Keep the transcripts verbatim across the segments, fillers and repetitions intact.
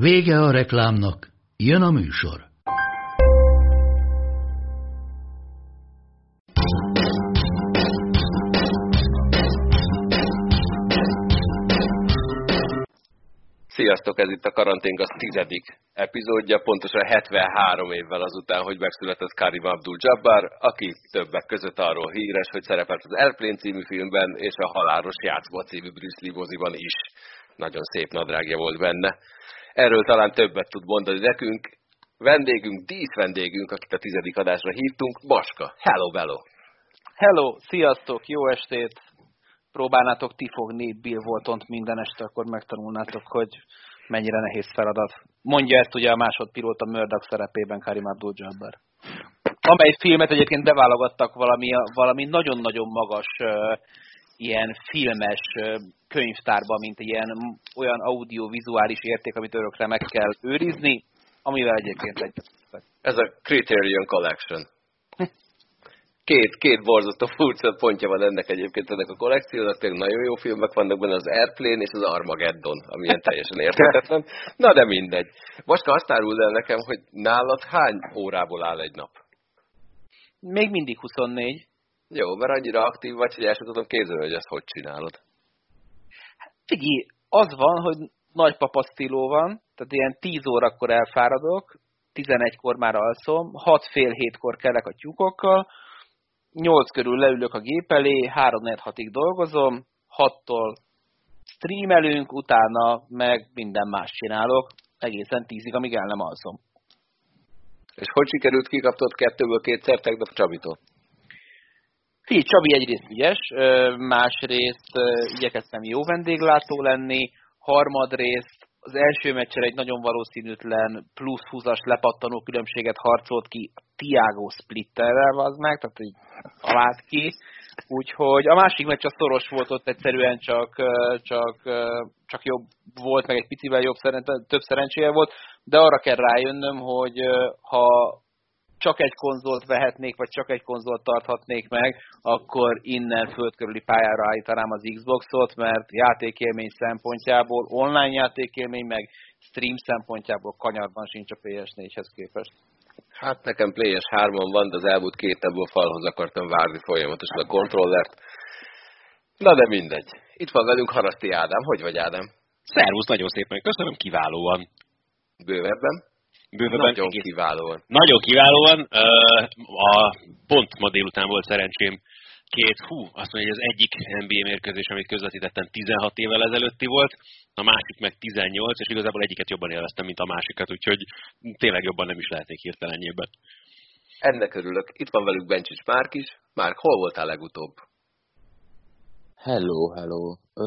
Vége a reklámnak, jön a műsor. Sziasztok, ez itt a Karanténk tizedik epizódja, pontosan hetvenhárom évvel azután, hogy megszületett Kareem Abdul-Jabbar, aki többek között arról híres, hogy szerepelt az Airplane című filmben és a Haláros Játszma című Bruce moziban is. Nagyon szép nadrágja volt benne. Erről talán többet tud mondani nekünk. Vendégünk, díszvendégünk, akit a tizedik adásra hívtunk, Baska. Hello, hello! Hello, sziasztok, jó estét! Próbálnátok ti fogni Bill Waltont minden este, akkor megtanulnátok, hogy mennyire nehéz feladat. Mondja ezt ugye a másodpilóta Murdoch szerepében Kareem Abdul-Jabbar. Amely filmet egyébként beválogattak valami, valami nagyon-nagyon magas uh, ilyen filmes uh, könyvtárba, mint ilyen olyan audiovizuális érték, amit örökre meg kell őrizni, amivel egyébként egyetértek. Ez a Criterion Collection. Két, két borzasztó furcsa pontja van ennek egyébként, ennek a kollekciónak, tényleg nagyon jó filmek vannak benne, az Airplane és az Armageddon, ami ilyen teljesen érthetetlen. Na de mindegy. Most azt áruld el nekem, hogy nálad hány órából áll egy nap? Még mindig huszonnégy. Jó, mert annyira aktív vagy, hogy el sem tudom képzelni, hogy ezt hogy csinálod. Hát figyelj, az van, hogy nagypapa stíló van, tehát ilyen tíz órakor elfáradok, tizenegykor már alszom, hat fél hétkor kelek a tyúkokkal, nyolc körül leülök a gép elé, három-négy-hatig dolgozom, hattól streamelünk, utána meg minden más csinálok, egészen tízig, amíg el nem alszom. És hogy sikerült, kikaptod kettőből kétszer tegnap Csavitót? Így, Csabi egyrészt ügyes, másrészt igyekeztem jó vendéglátó lenni, harmadrészt az első meccsen egy nagyon valószínűtlen plusz húszas lepattanó különbséget harcolt ki Tiago Splitterrel, az meg, tehát így alád ki. Úgyhogy a másik meccs a szoros volt, ott egyszerűen csak, csak, csak jobb volt, meg egy picivel jobb, több szerencséje volt, de arra kell rájönnöm, hogy ha csak egy konzolt vehetnék, vagy csak egy konzolt tarthatnék meg, akkor innen földkörüli pályára állítanám az Xboxot, mert játékélmény szempontjából, online játékélmény, meg stream szempontjából kanyarban sincs a pé es négyhez képest. Hát nekem pé es hármon van, de az elmúlt két évből falhoz akartam várni folyamatosan a kontrollert. Na de mindegy. Itt van velünk Haraszti Ádám. Hogy vagy, Ádám? Szervusz, nagyon szépen köszönöm, kiválóan. Bővebben? Bővebben nagyon egész... kiválóan. Nagyon kiválóan. A pont ma délután volt szerencsém két, hú, azt mondja, hogy az egyik en bé á mérkőzés, amit közvetítettem, tizenhat évvel ezelőtti volt, a másik meg tizennyolc, és igazából egyiket jobban élveztem, mint a másikat, úgyhogy tényleg jobban nem is lehetnék hirtelen nyilván. Ennek örülök. Itt van velük Bencsics Márk is. Márk, hol voltál legutóbb? Hello, hello. Ö,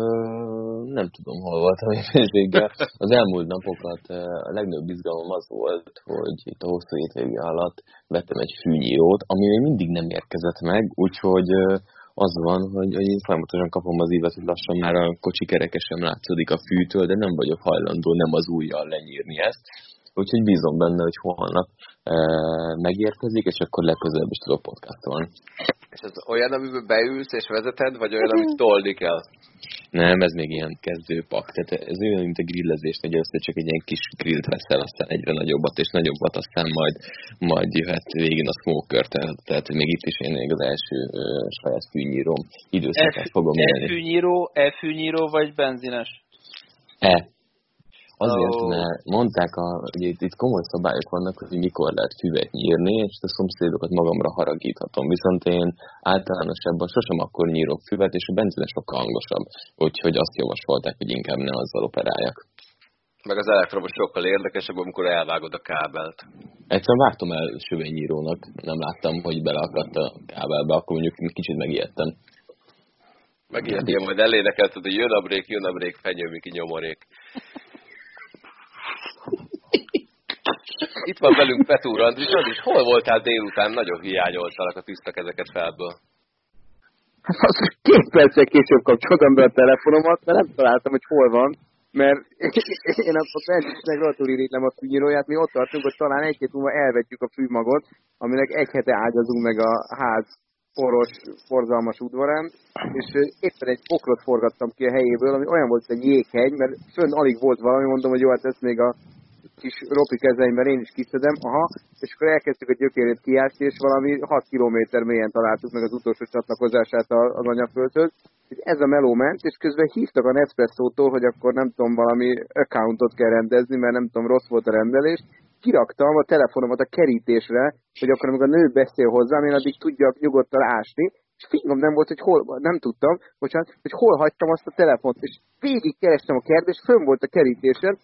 nem tudom, hol voltam éppen. Az elmúlt napokat a legnagyobb izgalom az volt, hogy itt a hosszú hétvége alatt vettem egy fűnyírót, ami még mindig nem érkezett meg, úgyhogy az van, hogy, hogy én folyamatosan kapom az ívet, hogy lassan már a kocsi kereke sem látszódik a fűtől, de nem vagyok hajlandó nem az ujjal lenyírni ezt. Úgyhogy bízom benne, hogy holnap e, megérkezik, és akkor legközelebb is tudok podcastolni. És ez olyan, amiben beülsz és vezeted, vagy olyan, amit tolni kell? Nem, ez még ilyen kezdőpak. Tehát ez olyan, mint a grillezés, hogy össze csak egy ilyen kis grillt veszel, aztán egyre nagyobbat és nagyobbat, aztán majd, majd jöhet végén a smoker. Tehát még itt is én még az első ö, saját fűnyíróm időszakát fogom élni. E-fűnyíró, e-fűnyíró vagy benzines? E. Azért, mert mondták, a, hogy itt, itt komoly szabályok vannak, hogy mikor lehet füvet nyírni, és a szomszédokat magamra haragíthatom. Viszont én általánosabban sosem akkor nyírok füvet, és a benzines sokkal hangosabb. Úgyhogy azt javasolták, hogy inkább ne azzal operáljak. Meg az elektromos sokkal érdekesebb, amikor elvágod a kábelt. Egyszerűen vágtam el süvegnyírónak, nem láttam, hogy beleakadt a kábelbe, akkor mondjuk kicsit megijedtem. Megijedtem, majd elénekelted, hogy jön a brék, jön a brék, fenyőmiki nyomorék. itt van velünk Petúr András, és hol voltál délután? Nagyon hiányoltalak a tűztek ezeket felből. Hát az két perccel később kapcsoltam be a telefonomat, mert nem találtam, hogy hol van, mert én a Bencsisnek rohadtul irigylem a fűnyíróját, mi ott tartunk, hogy talán egy-két múlva elvetjük a fűmagot, aminek egy hete ágyazunk meg a ház forros, forzalmas udvarán, és éppen egy bokrot forgattam ki a helyéből, ami olyan volt, egy jéghegy, mert fönn alig volt valami, mondom, hogy jó, hát ezt még a kis ropi kezeimben én is kiszedem, aha, és akkor elkezdtük a gyökérét kiásni, és valami hat kilométer mélyen találtuk meg az utolsó csatlakozását az anyaföldhöz. Ez a meló ment, és közben hívtak a Nespresso-tól, hogy akkor nem tudom, valami accountot kell rendezni, mert nem tudom, rossz volt a rendelés. Kiraktam a telefonomat a kerítésre, hogy akkor amikor a nő beszél hozzám, én addig tudjak nyugodtan ásni, és fingom nem volt, hogy hol, nem tudtam, bocsánat, hogy hol hagytam azt a telefont, és végig kerestem a kert, és fönn volt a kerítésen,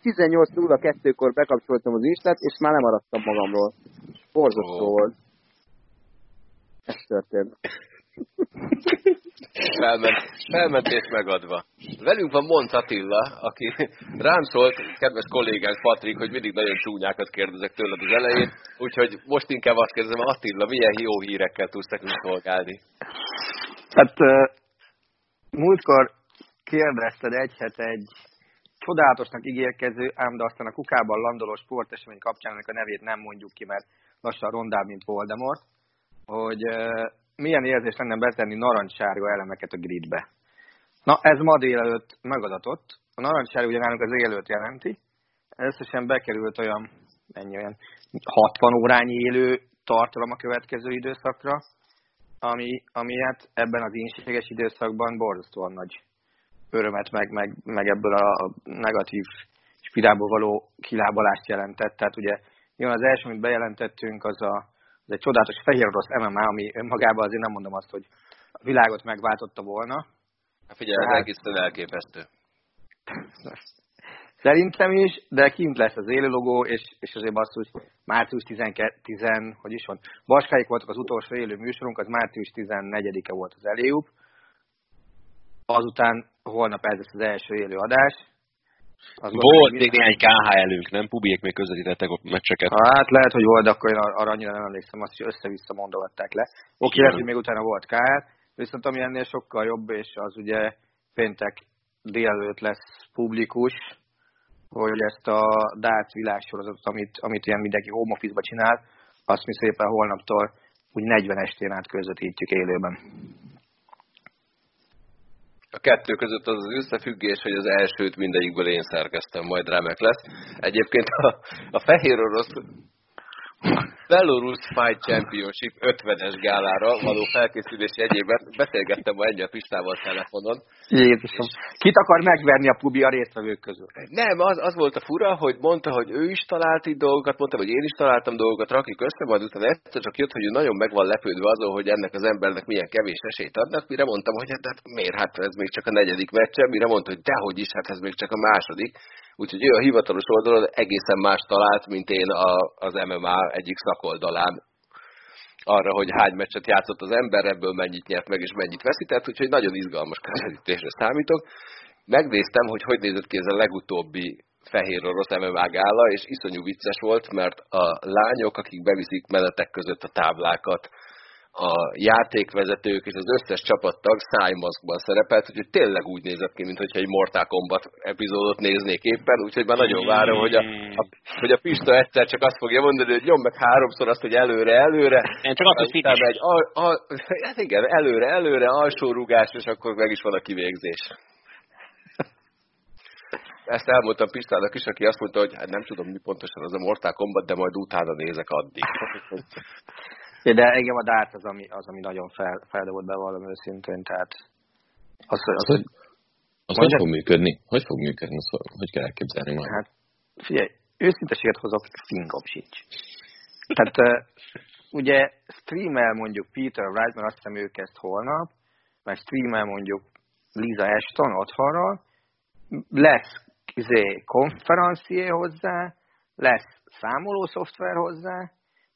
tizennyolc óra kettőkor bekapcsoltam az Instát, és már nem maradtam magamról. Borzasztó volt. Ez történt. Felment, felmentés megadva. Velünk van Mont Attila, aki rám szólt, kedves kollégánk Patrik, hogy mindig nagyon csúnyákat kérdezek tőled az elején, úgyhogy most inkább azt kérdezem, Attila, milyen jó hírekkel tudsz nekünk szolgálni? Hát múltkor kérdezted egy hete egy csodálatosnak ígérkező, ám de aztán a kukában landoló sportesemény kapcsán, ennek a nevét nem mondjuk ki, mert lassan rondább, mint Voldemort, hogy milyen érzés lenne bezenni narancssárga elemeket a gridbe. Na, ez ma délelőtt megadatott. A narancssárga ugye nálunk az élőt jelenti. Összesen bekerült olyan, mennyi olyan hatvan órányi élő tartalom a következő időszakra, ami, ami hát ebben az ínséges időszakban borzasztóan nagy örömet, meg, meg, meg ebből a negatív spirálból való kilábalást jelentett. Tehát ugye jön az első, amit bejelentettünk, az a Ez egy csodálatos fehér-orosz em em á, ami önmagában azért nem mondom azt, hogy a világot megváltotta volna. Hát figyelj, ez hát... egészen elképesztő. Szerintem is, de kint lesz az élő logó, és, és azért basszus, március tizenkettedike, hogy is van. Baskáig voltak az utolsó élő műsorunk, az március tizennegyedike volt az eléjúbb. Azután holnap ez lesz az első élő adás. Az volt még néhány ká há elünk, nem? Pubiék még közvetítettek a meccseket. Hát lehet, hogy volt, akkor én arra annyira nem emlékszem, azt is össze-vissza mondogatták le. Oké, lehet, hogy még utána volt ká há el, viszont ami ennél sokkal jobb, és az ugye péntek délelőtt lesz publikus, hogy ezt a dát világsorozatot, amit, amit ilyen mindenki home office-ba csinál, azt mi szépen holnaptól úgy negyven estén át közvetítjük élőben. A kettő között az az összefüggés, hogy az elsőt mindegyikből én szerkeztem, majd remek lesz. Egyébként a, a fehér orosz Belarus Fight Championship ötvenes gálára való felkészülési egyében beszélgettem ma egyet Pistával telefonon. Jézusom, kit akar megverni a pubi a résztvevők közül? Nem, az, az volt a fura, hogy mondta, hogy ő is talált így dolgokat, mondta, hogy én is találtam dolgokat, rakjuk össze, majd utána egyszer csak jött, hogy ő nagyon meg van lepődve azon, hogy ennek az embernek milyen kevés esélyt adnak, mire mondtam, hogy hát, hát miért, hát ez még csak a negyedik meccse, mire mondta, hogy dehogy is, hát ez még csak a második. Úgyhogy ő a hivatalos oldalon egészen más talált, mint én az em em á egyik szakoldalán arra, hogy hány meccset játszott az ember, ebből mennyit nyert meg és mennyit veszített, úgyhogy nagyon izgalmas közvetítésre számítok. Megnéztem, hogy hogy nézett ki ez a legutóbbi fehér orosz em em á gála, és iszonyú vicces volt, mert a lányok, akik beviszik menetek között a táblákat, a játékvezetők és az összes csapattag szájmaszkban szerepelt, úgyhogy tényleg úgy nézett ki, mintha egy Mortal Kombat epizódot néznék éppen, úgyhogy már nagyon várom, hogy a, a, hogy a Pista egyszer csak azt fogja mondani, hogy nyom meg háromszor azt, hogy előre-előre. Én csak azt, hogy egy al, al, hát igen, előre-előre, alsó rugás, és akkor meg is van a kivégzés. Ezt elmondtam Pistának is, aki azt mondta, hogy hát nem tudom, mi pontosan az a Mortal Kombat, de majd utána nézek addig. De engem a dát az, ami, az, ami nagyon fel, feldobott be valami őszintén, tehát... Az, az, az, hogy, az hogy fog működni? Hogy fog működni? Azt, hogy kell elképzelni majd? Hát, figyelj, őszinteséget hozok, fingom sincs. Tehát ugye streamel mondjuk Peter Reitman, azt hiszem ő kezd holnap, meg streamel mondjuk Liza Ashton otthonról, lesz izé, konferencié hozzá, lesz számoló szoftver hozzá,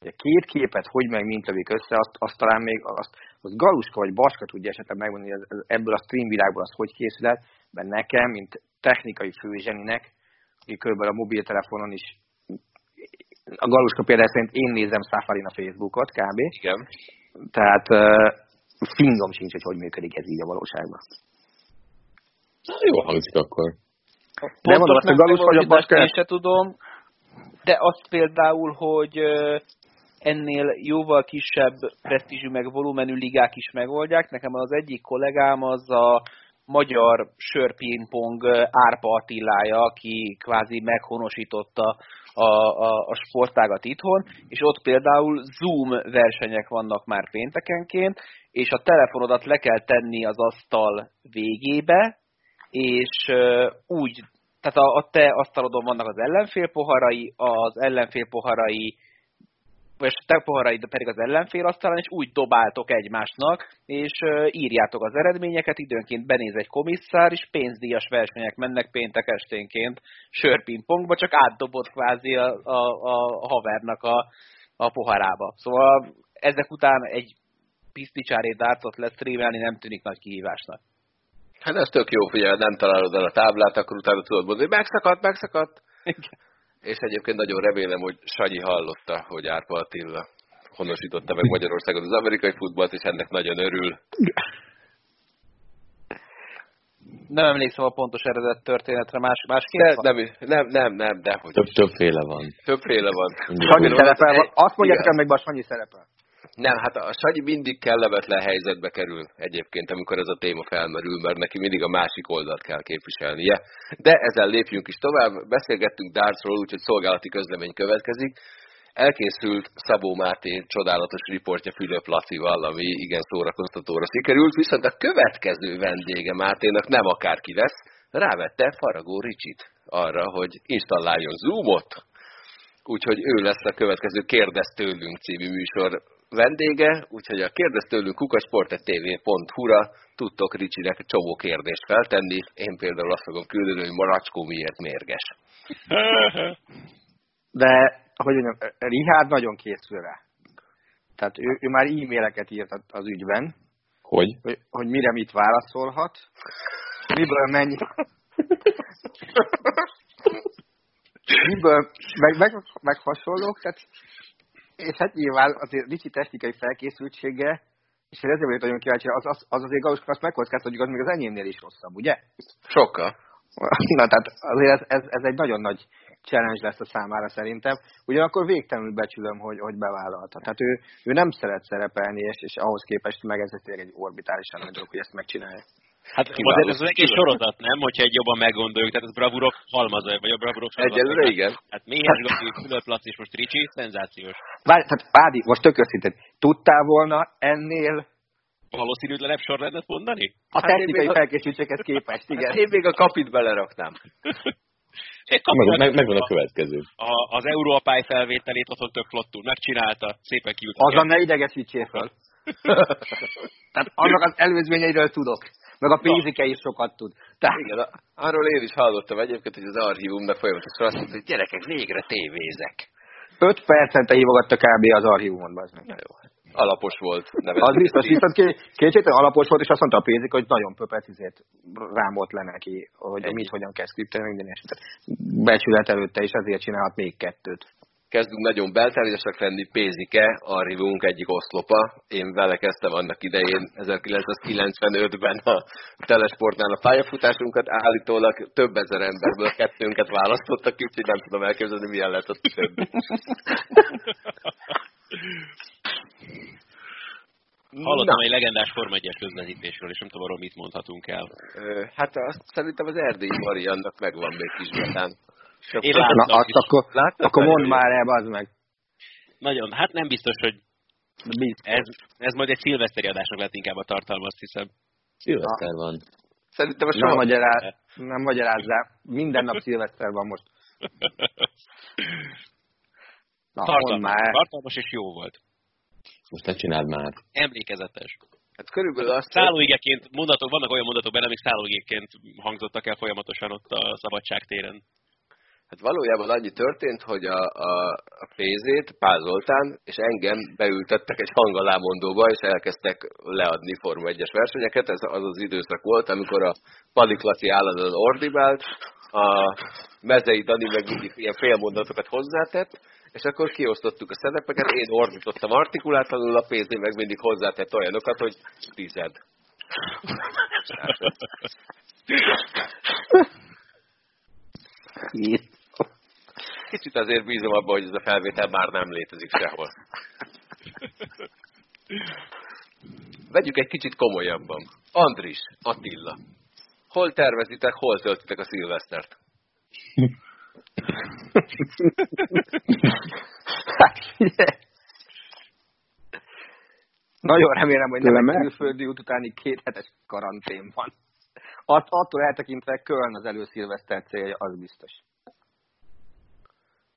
a két képet, hogy meg mint lövik össze, azt, azt talán még azt, azt Galuska vagy Baska tudja esetleg megmondani, hogy ez, ebből a stream világból az hogy készülhet, mert nekem, mint technikai főzseninek, aki körülbelül a mobiltelefonon is a Galuska például szerint én nézem Safarin a Facebookot kb. Igen. Tehát uh, fingom sincs, hogy hogy működik ez így a valóságban. Na, jól hangzik akkor. De mondom, azt a Galuska vagy a Baska... Én se tudom, de azt például, hogy... ennél jóval kisebb presztízsű meg volumenű ligák is megoldják. Nekem az egyik kollégám az a magyar sörpingpong Árpa Attilája, aki kvázi meghonosította a, a, a sportágat itthon, és ott például Zoom versenyek vannak már péntekenként, és a telefonodat le kell tenni az asztal végébe, és úgy, tehát a, a te asztalodon vannak az ellenfél poharai, az ellenfél poharai vagy a te poharaid pedig az ellenfél asztalán, és úgy dobáltok egymásnak, és írjátok az eredményeket, időnként benéz egy komisszár, és pénzdíjas versenyek mennek péntek esténként sörpingpongba, csak átdobott kvázi a, a, a havernak a, a poharába. Szóval ezek után egy piszticsárét dárcot lesztrémelni nem tűnik nagy kihívásnak. Hát ez tök jó, hogy nem találod el a táblát, akkor utána tudod mondani, hogy megszakadt, megszakadt. És egyébként nagyon remélem, hogy Sanyi hallotta, hogy Árpa Attila honosította meg Magyarországon az amerikai futballt, és ennek nagyon örül. Nem emlékszem a pontos eredet történetre, más, másképp van. Nem, nem, nem, nem de hogy... Több, többféle van. Többféle van. Sanyi szerepel van. Azt mondják, hogy meg a Sanyi szerepel. Nem, hát a Sanyi mindig kellemetlen helyzetbe kerül egyébként, amikor ez a téma felmerül, mert neki mindig a másik oldalt kell képviselnie. De ezzel lépjünk is tovább, beszélgettünk dárcról, úgyhogy szolgálati közlemény következik. Elkészült Szabó Márti csodálatos riportja Fülöp Lacival, ami igen szórakoztatóra sikerült, viszont a következő vendége Márténak nem akárki lesz, rávette Faragó Ricsit arra, hogy installáljon Zoomot, úgyhogy ő lesz a következő Kérdez tőlünk című műsor vendége, úgyhogy a Kérdez tőlünk kukac sport pont tv pont hu-ra tudtok Ricsinek csomó kérdést feltenni. Én például azt fogom küldeni, hogy Maracskó miért mérges. De, ahogy mondjam, Richard nagyon készül rá. Tehát ő, ő már e-maileket írt az ügyben. Hogy? Hogy, hogy mire mit válaszolhat. Miből mennyi... Miből meg, meg, meg hasonlók, tehát... És hát nyilván azért Ricsi technikai felkészültsége, és én ezért vagyok nagyon kíváncsi, az, az, az azért Galuska azt megkockáztatjuk, az még az enyémnél is rosszabb, ugye? Sokkal. Na tehát azért ez, ez, ez egy nagyon nagy challenge lesz a számára szerintem. Ugyanakkor végtelenül becsülöm, hogy, hogy bevállalta. Tehát ő, ő nem szeret szerepelni, és, és ahhoz képest meg ez egy orbitálisan nagy dolog, hogy ezt megcsinálja. Hát azért ez egy sorozat, nem? Hogyha egy jobban meggondoljuk, tehát ez bravúrok halmazai, vagy a bravúrok halmazai. Egyelőre igen. Hát Méhes Gabi, Fülöp Laci és most Ricsi, szenzációs. Várj, tehát Ádi, most tök őszintén, tudtál volna ennél... valószínűtlenebb sorrendet mondani? A hát technikai a... felkészültséghez képest, igen. Hát én még a kapit beleraknám. Megvan meg a következő. A, az Európály felvételét otthon tök flottul megcsinálta, szépen kiutat. Azon ne idegesítsél fel. Tehát annak az előzményeiről tudok. Meg a pénzike is sokat tud. Tehát... igen, arról én is hallottam egyébként, hogy az archívumnak folyamatosan azt mondta, hogy gyerekek, végre tévézek. öt percente hívogatta kb. Az archívumon, bazd meg. Jó. Alapos volt. Az biztos, viszont kétségtelen alapos volt, és azt mondta a pénzike, hogy nagyon pöpec, ezért rámolt le neki, hogy egy. Mit, hogyan kell szkriptelni, minden eset. Becsület előtte is, ezért csinálhat még kettőt. Kezdünk nagyon belterjedesekre lenni, Pézike, archívumunk egyik oszlopa. Én vele kezdtem annak idején, ezerkilencszázkilencvenötben a Telesportnál a pályafutásunkat, állítólag több ezer emberből kettőnket választottak, úgyhogy nem tudom elképzelni, milyen lett ott több. Hallottam Na. egy legendás Forma egyes közvetítésről, és nem tudom, arról mit mondhatunk el. Hát azt szerintem az erdélyi variantnak megvan még kisbetán. Én láttam, Na, azt akkor, akkor mondd már el, bazd meg. Nagyon, hát nem biztos, hogy ez, ez majd egy szilveszteri adásnak lehet inkább a tartalma, azt hiszem. Szilveszter van. Szerintem most nem, magyaráz, nem magyarázzál. Minden nap szilveszter van most. Na, tartalmas, tartalmas és jó volt. Most ne csináld már. Emlékezetes. Hát körülbelül azt... szállóigeként mondatok, vannak olyan mondatok benne, amik szállóigeként hangzottak el folyamatosan ott a Szabadság téren. Hát valójában annyi történt, hogy a, a, a pénzét Pál Zoltán és engem beültettek egy hangalámondóba, és elkezdtek leadni Forma egyes versenyeket. Ez az az időszak volt, amikor a Patrik Laci állandóan ordibált, a Mezei Dani meg mindig ilyen félmondatokat hozzátett, és akkor kiosztottuk a szerepeket, én ordítottam artikulátanul, a pénzé meg mindig hozzátett olyanokat, hogy tized. Kicsit azért bízom abban, hogy ez a felvétel már nem létezik sehol. Vegyük egy kicsit komolyabban. Andris, Attila, hol tervezitek, hol töltitek a szilvesztert? Hát, nagyon remélem, hogy nem egy külföldi út utáni két hetes karantén van. At, attól eltekintve Köln az előszilveszter célja, az biztos.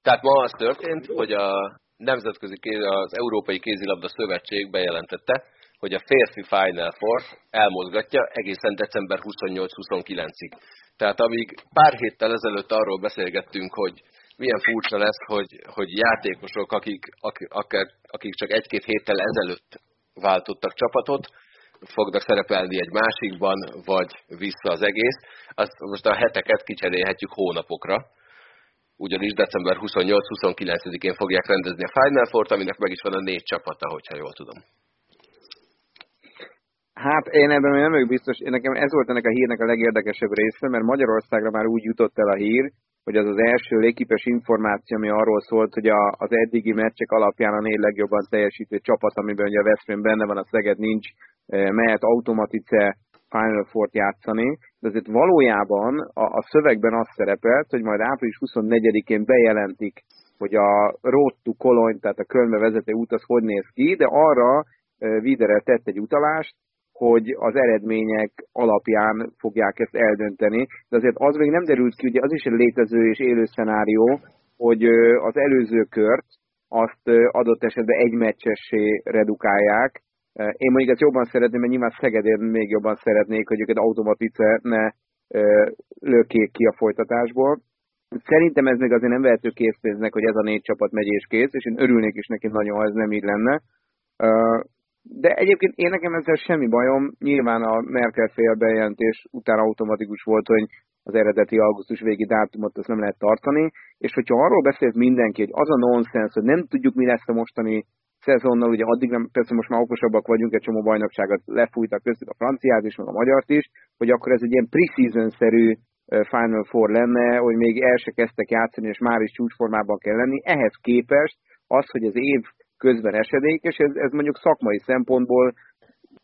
Tehát ma az történt, hogy a Nemzetközi Kéz, az Európai Kézilabda Szövetség bejelentette, hogy a férfi Final Four elmozgatja egészen december huszonnyolc huszonkilencig. Tehát amíg pár héttel ezelőtt arról beszélgettünk, hogy milyen furcsa lesz, hogy, hogy játékosok, akik, akik, akik csak egy-két héttel ezelőtt váltottak csapatot, fognak szerepelni egy másikban, vagy vissza az egész, azt most a heteket kicserélhetjük hónapokra. Ugyanis december huszonnyolc huszonkilencedikén fogják rendezni a Final Four-t, aminek meg is van a négy csapata, hogyha jól tudom. Hát én ebben nem vagyok biztos, nekem ez volt ennek a hírnek a legérdekesebb része, mert Magyarországra már úgy jutott el a hír, hogy az az első légképes információ, ami arról szólt, hogy a, az eddigi meccsek alapján a négy legjobban teljesítő csapat, amiben ugye a Veszprém benne van, a Szeged nincs, mehet automatice Final Four-t játszani. De azért valójában a, a szövegben az szerepelt, hogy majd április huszonnegyedikén bejelentik, hogy a Road to Cologne, tehát a Kölnbe vezető út az hogy néz ki, de arra Widerrel tett egy utalást, hogy az eredmények alapján fogják ezt eldönteni. De azért az még nem derült ki, ugye az is egy létező és élő szenárió, hogy az előző kört azt adott esetben egy meccsessé redukálják. Én mondjuk ezt jobban szeretném, mert nyilván Szegedért még jobban szeretnék, hogy őket automatice ne lökjék ki a folytatásból. Szerintem ez még azért nem vehető készpénznek, hogy ez a négy csapat megy és kész, és én örülnék is neki nagyon, ha ez nem így lenne. De egyébként én nekem ezzel semmi bajom, nyilván a Merkel fél bejelentés után automatikus volt, hogy az eredeti augusztus végi dátumot azt nem lehet tartani, és hogyha arról beszélt mindenki, hogy az a nonsens, hogy nem tudjuk, mi lesz a mostani szezonnal, ugye addig nem, persze most már okosabbak vagyunk, egy csomó bajnokságot lefújtak, köztük a franciát is, meg a magyart is, hogy akkor ez egy ilyen pre-season-szerű Final Four lenne, hogy még el se kezdtek játszani, és már is csúcsformában kell lenni. Ehhez képest az, hogy az év közben esedékes, ez, ez mondjuk szakmai szempontból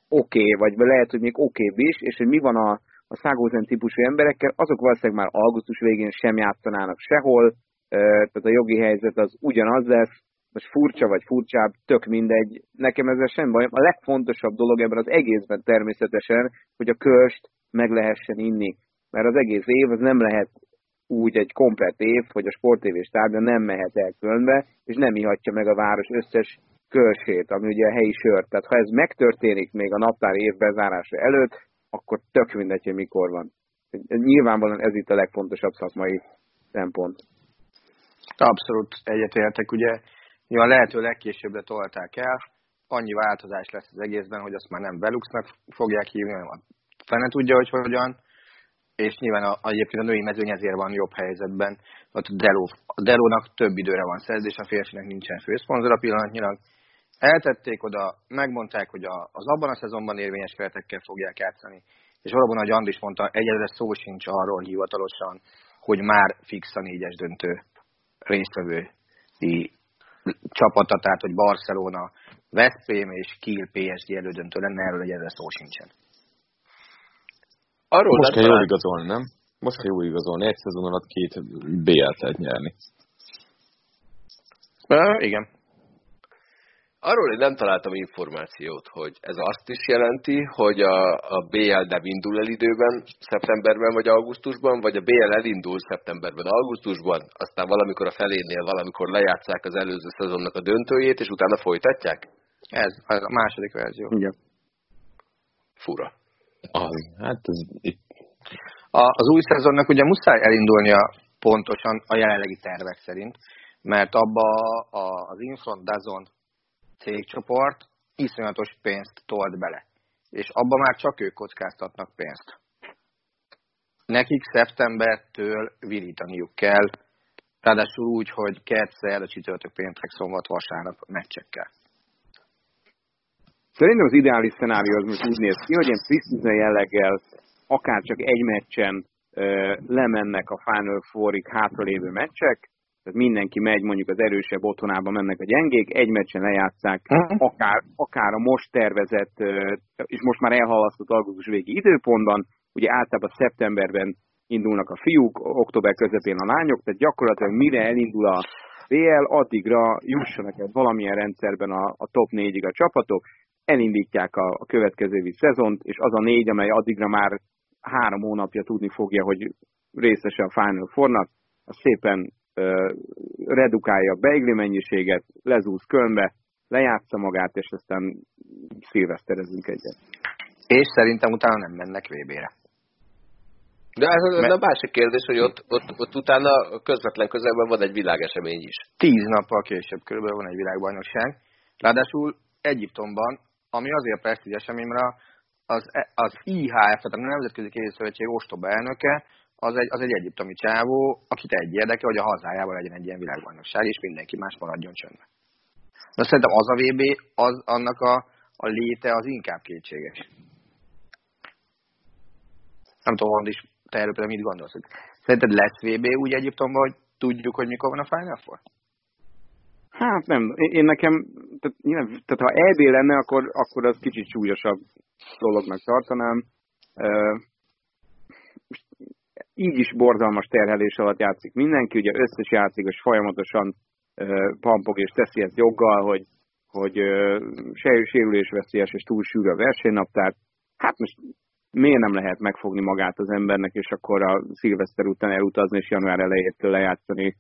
oké, okay, vagy lehet, hogy még oké okay is, és hogy mi van a, a Szágózen típusú emberekkel, azok valószínűleg már augusztus végén sem játszanának sehol, tehát a jogi helyzet az ugyanaz lesz, most furcsa vagy furcsább, tök mindegy, nekem ezzel sem bajom. A legfontosabb dolog ebben az egészben természetesen, hogy a kölst meg lehessen inni, mert az egész év az nem lehet úgy egy komplet év, hogy a sporttévés tárgya nem mehet el Kölnbe, és nem ihatja meg a város összes kölsét, ami ugye a helyi sör. Tehát ha ez megtörténik még a naptár év bezárása előtt, akkor tök mindegy, hogy mikor van. Nyilvánvalóan ez itt a legfontosabb szakmai szempont. Abszolút egyetértek, ugye a lehető legkésőbbre tolták el, annyi változás lesz az egészben, hogy azt már nem Veluxnak fogják hívni, hanem a fene tudja, hogy hogyan, és nyilván a, egyébként a női mezőny ezért van jobb helyzetben. A Deló, a Delónak több időre van szerzés, a férfinek nincsen főszponzora pillanatnyilag. Eltették oda, megmondták, hogy a, az abban a szezonban érvényes keretekkel fogják játszani, és valóban, ahogy Andris mondta, egyelőre szó sincs arról hivatalosan, hogy már fix a négyes döntő résztvevői csapata, tehát hogy Barcelona, Veszprém és Kiel pé es gé elődöntő lenne, erről egyelőre szó sincsen. Arról most kell jól igazolni, nem? Most kell jól igazolni. Egy szezon alatt két bé el-t nyerni. E, igen. Arról én nem találtam információt, hogy ez azt is jelenti, hogy a, a bé el nem indul el időben, szeptemberben vagy augusztusban, vagy a bé el elindul szeptemberben, augusztusban, aztán valamikor a felénél valamikor lejátszák az előző szezonnak a döntőjét, és utána folytatják? Ez a második verzió. Igen. Fura. Az, hát ez... a, az új szezonnak ugye muszáj elindulnia pontosan a jelenlegi tervek szerint, mert abba az Infront Dazon cégcsoport iszonyatos pénzt tolt bele, és abba már csak ők kockáztatnak pénzt. Nekik szeptembertől virítaniuk kell, ráadásul úgy, hogy kétszer, a csütörtök, péntek, szombat, vasárnap meccsekkel. Szerintem az ideális szenárió az most úgy néz ki, hogy én preseason jelleggel akár csak egy meccsen ö, lemennek a Final Fourig hátralévő meccsek, tehát mindenki megy, mondjuk az erősebb otthonába mennek a gyengék, egy meccsen lejátszák akár, akár a most tervezett, ö, és most már elhalasztott augusztus végi időpontban, ugye általában szeptemberben indulnak a fiúk, október közepén a lányok, tehát gyakorlatilag mire elindul a bé el, addigra jussanak el valamilyen rendszerben a, a top négyig a csapatok, elindítják a, a következő évi szezont, és az a négy, amely addigra már három hónapja tudni fogja, hogy részese a Final Fournak, az szépen ö, redukálja a beigli mennyiséget, lezúz Kölnbe, lejátsza magát, és aztán szilveszterezünk egyet. És szerintem utána nem mennek vé bére. De ez a, Mert... a másik kérdés, hogy ott, ott, ott utána közvetlen közelben van egy világesemény is. Tíz nappal később körülbelül van egy világbajnokság. Ráadásul Egyiptomban, ami azért presztízs eseményre, az, az i há ef, tehát a Nemzetközi Kézilabdaszövetség ostoba elnöke, az egy, az egy egyiptomi csávó, akit egy érdeke, hogy a hazájában legyen egy ilyen világbajnokság, és mindenki más maradjon csöndben. De szerintem az a vé bé, az, annak a, a léte az inkább kétséges. Nem tudom, hogy is te előbb, mit gondolsz? Szerinted lesz vé bé úgy Egyiptomban, hogy tudjuk, hogy mikor van a Final Four? Hát nem, én nekem, tehát, nyilván, tehát ha é bé lenne, akkor, akkor az kicsit súlyosabb dolognak tartanám. Uh, így is borzalmas terhelés alatt játszik mindenki, ugye összes játékos folyamatosan uh, pampog és teszi ezt joggal, hogy, hogy uh, se sérülésveszélyes és túl sűrű a versenynaptár. Hát most miért nem lehet megfogni magát az embernek, és akkor a szilveszter után elutazni, és január elejétől lejátszani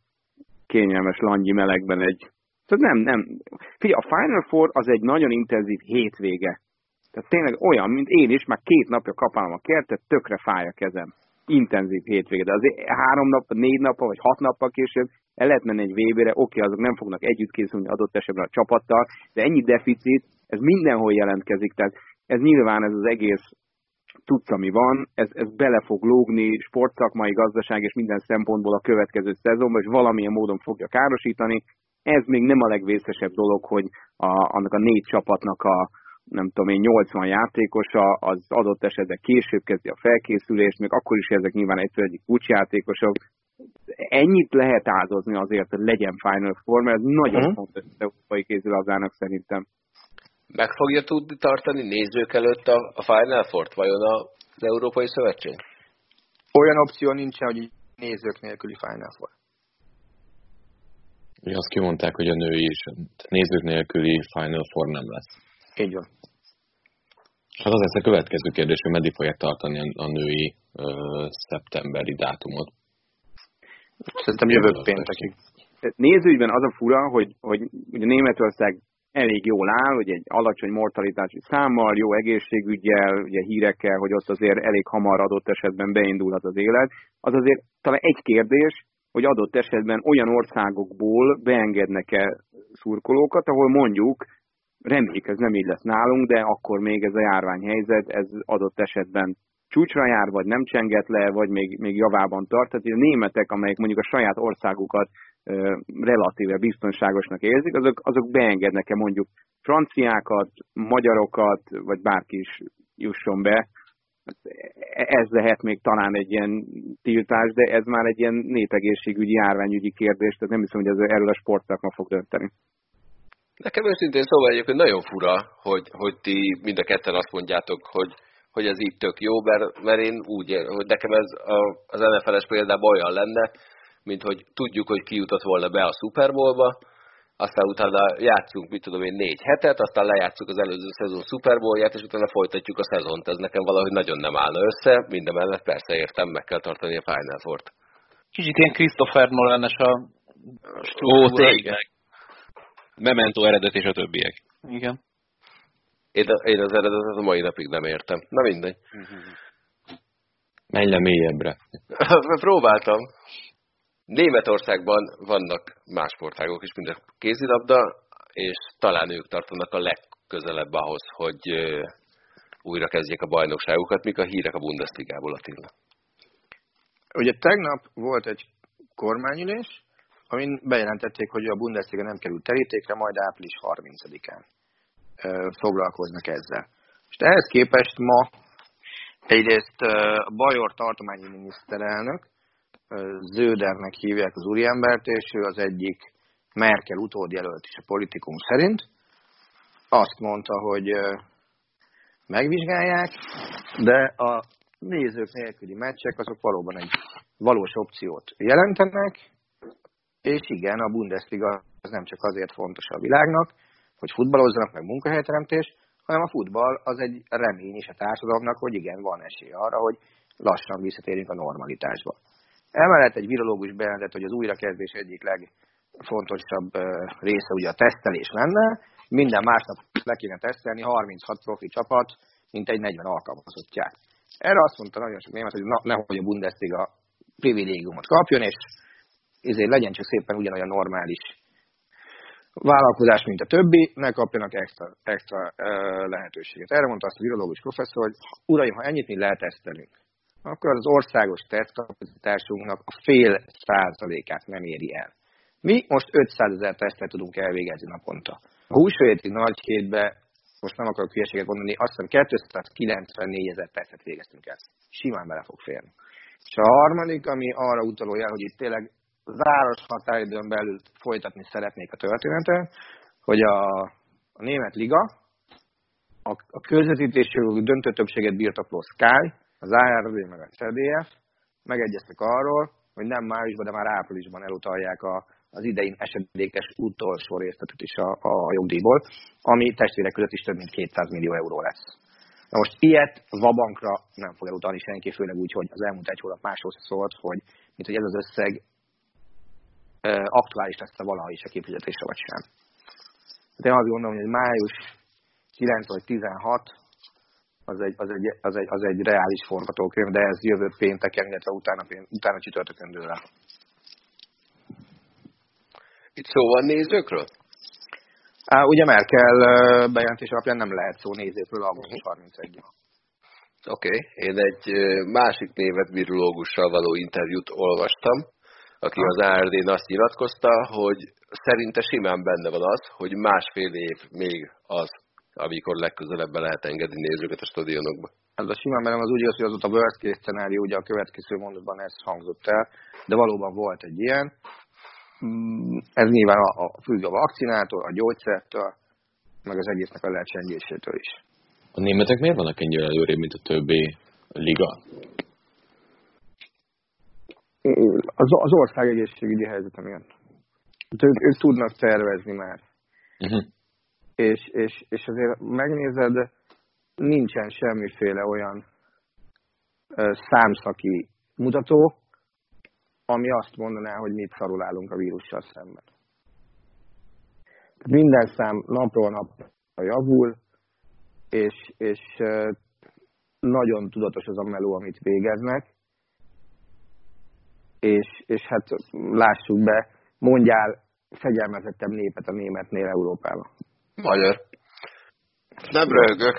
kényelmes langyi melegben egy... Tehát nem, nem. Figyelj, a Final Four az egy nagyon intenzív hétvége. Tehát tényleg olyan, mint én is, már két napja kapálom a kertet, tökre fáj a kezem. Intenzív hétvége, de azért három nap, négy nappal, vagy hat nappal később el lehet menni egy vé bére, oké, azok nem fognak együtt készülni adott esetben a csapattal, de ennyi deficit, ez mindenhol jelentkezik, tehát ez nyilván ez az egész tudsz, ami van, ez, ez bele fog lógni sportszakmai, gazdaság és minden szempontból a következő szezonban, és valamilyen módon fogja károsítani. Ez még nem a legvészesebb dolog, hogy a, annak a négy csapatnak a, nem tudom én, nyolcvan játékosa az adott esetben később kezdi a felkészülést, még akkor is ezek nyilván egyszerűen kulcsjátékosok. Ennyit lehet áldozni azért, hogy legyen Final Four, mert ez nagyon uh-huh. fontos az európai kézilabdának szerintem. Meg fogja tudni tartani nézők előtt a, a Final Fourt, vajon az Európai Szövetség? Olyan opció nincsen, hogy nézők nélküli Final Four. Ugye azt kimondták, hogy a női is nézők nélküli Final Four nem lesz. Így van. Hát az lesz a következő kérdés, hogy meddig fogják tartani a, a női ö, szeptemberi dátumot. Szerintem jövő péntekig. Nézőügyben az a fura, hogy, hogy ugye Németország elég jól áll, hogy egy alacsony mortalitási számmal, jó egészségügyel, ugye hírekkel, hogy ott azért elég hamar adott esetben beindulhat az élet. Az azért talán egy kérdés, hogy adott esetben olyan országokból beengednek-e szurkolókat, ahol mondjuk, reméljük ez nem így lesz nálunk, de akkor még ez a járványhelyzet, ez adott esetben csúcsra jár, vagy nem csenget le, vagy még, még javában tart. Tehát a németek, amelyek mondjuk a saját országukat relatíve biztonságosnak érzik, azok, azok beengednek-e mondjuk franciákat, magyarokat, vagy bárki is jusson be. Ez lehet még talán egy ilyen tiltás, de ez már egy ilyen népegészségügyi, járványügyi kérdés, tehát nem hiszem, hogy ez erről a sportszakma fog dönteni. Nekem őszintén szóval egyébként nagyon fura, hogy, hogy ti mind a ketten azt mondjátok, hogy, hogy ez így tök jó, mert, mert én úgy ér, hogy nekem ez a, az en ef el-es példában olyan lenne, mint hogy tudjuk, hogy ki jutott volna be a Super Bowl-ba, aztán utána játszunk, mit tudom én, négy hetet, aztán lejátszuk az előző szezon Super Bowl-ját, és utána folytatjuk a szezont. Ez nekem valahogy nagyon nem állna össze, mindemellett persze értem, meg kell tartani a Final Four-t. Kicsit ilyen Christopher Nolan-es a stúdiótégnek. Memento eredet és a többiek. Igen. Én, én az eredetet a mai napig nem értem. Na mindegy. Menj le mélyebbre. Próbáltam. Németországban vannak más sportágok is, mint a kézilabda, és talán ők tartanak a legközelebb ahhoz, hogy újra kezdjék a bajnokságukat. Mik a hírek a Bundesligából, Attila? Ugye tegnap volt egy kormányülés, amin bejelentették, hogy a Bundesliga nem kerül terítékre, majd április harmincadikán foglalkoznak ezzel. És ehhez képest ma egyrészt a Bajor tartományi miniszterelnök, Zödernek hívják az úriembert, és ő az egyik Merkel utódjelölt is a Politikum szerint. Azt mondta, hogy megvizsgálják, de a nézők nélküli meccsek azok valóban egy valós opciót jelentenek, és igen, a Bundesliga az nem csak azért fontos a világnak, hogy futballozzanak, meg munkahelyteremtés, hanem a futball az egy remény is a társadalomnak, hogy igen, van esély arra, hogy lassan visszatérjünk a normalitásba. Emellett egy virológus bejelentett, hogy az újrakezdés egyik legfontosabb része ugye a tesztelés lenne, minden másnap le kéne tesztelni harminchat profi csapat, mint egy negyven alkalmazottját. Erre azt mondta nagyon sok német, hogy na, nehogy a Bundesliga privilégiumot kapjon, és ezért legyen csak szépen ugyanolyan normális vállalkozás, mint a többi, ne kapjanak extra, extra lehetőséget. Erre mondta azt a virológus professzor, hogy uraim, ha ennyit mi letesztelünk, akkor az országos tesztkapacitásunknak a fél százalékát nem éri el. Mi most ötszázezer tesztet tudunk elvégezni naponta. A húsvéti nagy hétben, most nem akarok hülyeséget mondani, azt hiszem kétszázkilencvennégyezer tesztet végeztünk el. Simán bele fog férni. És a harmadik, ami arra utaló jel, hogy itt tényleg záros határidőn belül folytatni szeretnék a történetet, hogy a, a német liga, a, a közvetítésről döntő többséget birtokló Sky, az á er vé meg a cé dé ef megegyeztek arról, hogy nem májusban, de már áprilisban elutalják a, az idején esedékes utolsó részletet is a, a jogdíjból, ami testvérek között is több mint kétszáz millió euró lesz. Na most ilyet vabankra nem fog elutalni senki, főleg úgy, hogy az elmúlt egy hónap máshoz szólt, hogy mint hogy ez az összeg aktuális lesz-e valaha is a képvizetésre, vagy sem. Hát én azt gondolom, hogy május kilenc vagy tizenhat az egy, az egy, az egy, az egy reális forgatókönyv, de ez jövő pénteken, illetve utána, utána csütörtökön dől el. Itt szó van nézőkről? Á, ugye Merkel bejelentés alapján nem lehet szó nézőkről augusztus harmincadikán. Oké, okay. Én egy másik német virológussal való interjút olvastam, aki az á er dén azt nyilatkozta, hogy szerinte simán benne van az, hogy másfél év még az, amikor legközelebb be lehet engedni nézőket a stadionokba. Ez a simán benne az úgy, hogy az ott a worst case szenárió, ugye a következő mondatban ez hangzott el, de valóban volt egy ilyen. Ez nyilván a, a függ a vakcinától, a gyógyszertől, meg az egésznek a lecsengésétől is. A németek miért vannak ennyire előrébb, mint a többi liga? Az, az ország egészségügyi helyzete miatt. Ők, ők tudnak tervezni már. Uh-huh. És, és, és azért megnézed, nincsen semmiféle olyan ö, számszaki mutató, ami azt mondaná, hogy mit szarul állunk a vírussal szemben. Minden szám napról napra javul, és, és ö, nagyon tudatos az a meló, amit végeznek. És, és hát lássuk be, mondjál fegyelmezettebb népet a németnél Európában. Magyar. Nem röhögök.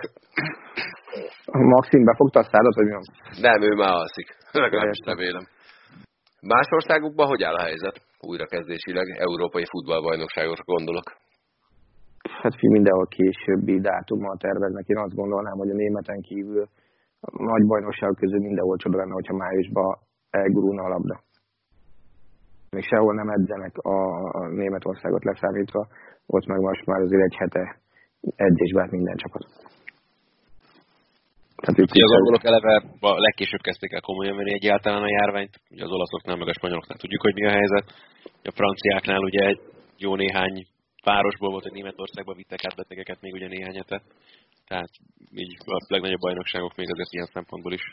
Maxim, befogta a szádat, vagy mi van? Nem, ő már alszik. Legalábbis remélem. Más országokban hogy áll a helyzet? Újrakezdésileg európai futballbajnokságokra gondolok. Hát mindenhol későbbi dátummal terveznek. Én azt gondolnám, hogy a németen kívül a nagy bajnokság közül mindenhol csoda lenne, hogyha májusban elgurulna a labda. Még sehol nem edzenek a Németországot leszámítva, ott meg most már azért egy hete edzésbe állt minden csapat. Az angolok eleve legkésőbb kezdték el komolyan venni egyáltalán a járványt, ugye az olaszoknál meg a spanyoloknál tudjuk, hogy mi a helyzet. A franciáknál ugye egy jó néhány városból volt, hogy Németországba vittek át betegeket még ugye néhány hete. Tehát így a legnagyobb bajnokságok még azért ilyen szempontból is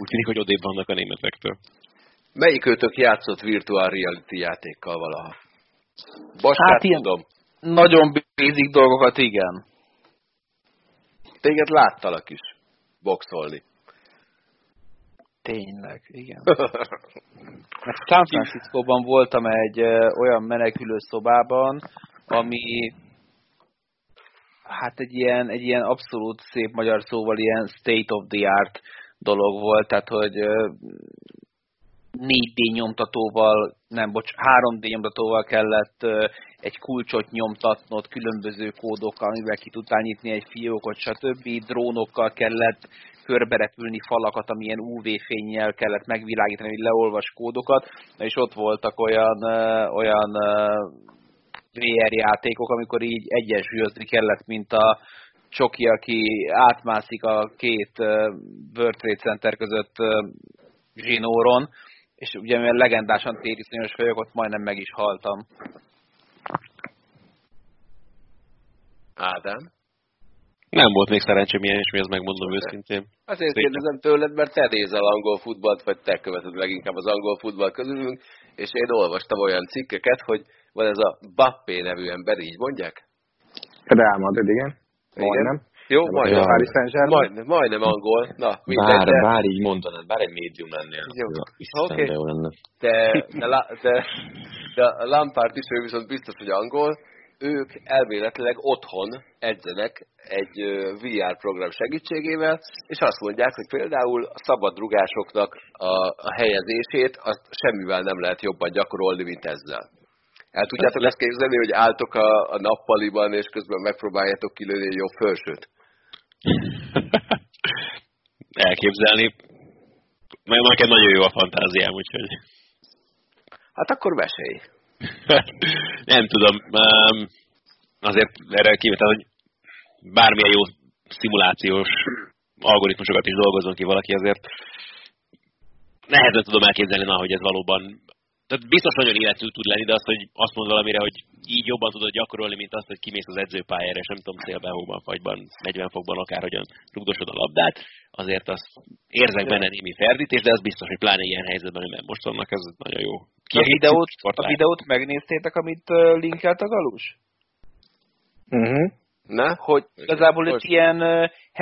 úgy tűnik, hogy odébb vannak a németektől. Melyik őtök játszott virtual reality játékkal valaha? Baskát hát tudom. Nagyon basic dolgokat, igen. Téged láttalak is boxolni. Tényleg, igen. Mert San Franciscóban voltam egy olyan menekülő szobában, ami hát egy ilyen, egy ilyen abszolút szép magyar szóval ilyen state of the art dolog volt, tehát hogy négy dé nyomtatóval, nem, bocs, három dé nyomtatóval kellett egy kulcsot nyomtatnod különböző kódokkal, amivel ki tudtál nyitni egy fiókot, stb. Drónokkal kellett körberepülni falakat, amilyen ú vé-fénnyel kellett megvilágítani, hogy leolvas kódokat, és ott voltak olyan, olyan vé er játékok, amikor így egyensúlyozni kellett, mint a csoki, aki átmászik a két World Trade Center között zsinóron, és ugye mivel legendásan tériszonyos vagyok, ott majdnem meg is haltam. Ádám? Nem volt még szerencsém ilyen, és mi ezt megmondom őszintén. Azért kérdezem tőled, mert te nézel angol futballt, vagy te követed leginkább az angol futball közülünk, és én olvastam olyan cikkeket, hogy van ez a Bappé nevű ember, így mondják? Real Madrid, igen. Majdnem. Jó, majdnem. Majdnem, majdnem angol. Na, bár, de... bár így mondanád, bár egy médium lennél. Jó, oké. Okay. De, de, de, de Lampard is, ő viszont biztos, hogy angol. Ők elméletileg otthon edzenek egy vé er program segítségével, és azt mondják, hogy például a szabadrugásoknak a, a helyezését azt semmivel nem lehet jobban gyakorolni, mint ezzel. El tudjátok ezt képzelni, hogy álltok a, a nappaliban, és közben megpróbáljátok kilőni egy jó fölsőt? Elképzelni. Mert neked nagyon jó a fantáziám, úgyhogy... Hát akkor mesélj. Nem tudom. Azért erre kivétel, hogy bármilyen jó szimulációs algoritmusokat is dolgozzon ki valaki, azért nehezen tudom elképzelni, na, hogy ez valóban... Tehát biztos nagyon életű tud lenni, de azt, hogy azt mond valamire, hogy így jobban tudod gyakorolni, mint azt, hogy kimész az edzőpályára, és nem tudom, szélben, hóban, fagyban, negyven fokban akárhogyan rugdosod a labdát, azért azt érzek benne némi ferdítés, de az biztos, hogy pláne ilyen helyzetben, mert most vannak, ez nagyon jó. A videót, a videót megnéztétek, amit linkelt a Galus? Uh-huh. Na? Hogy igazából itt ilyen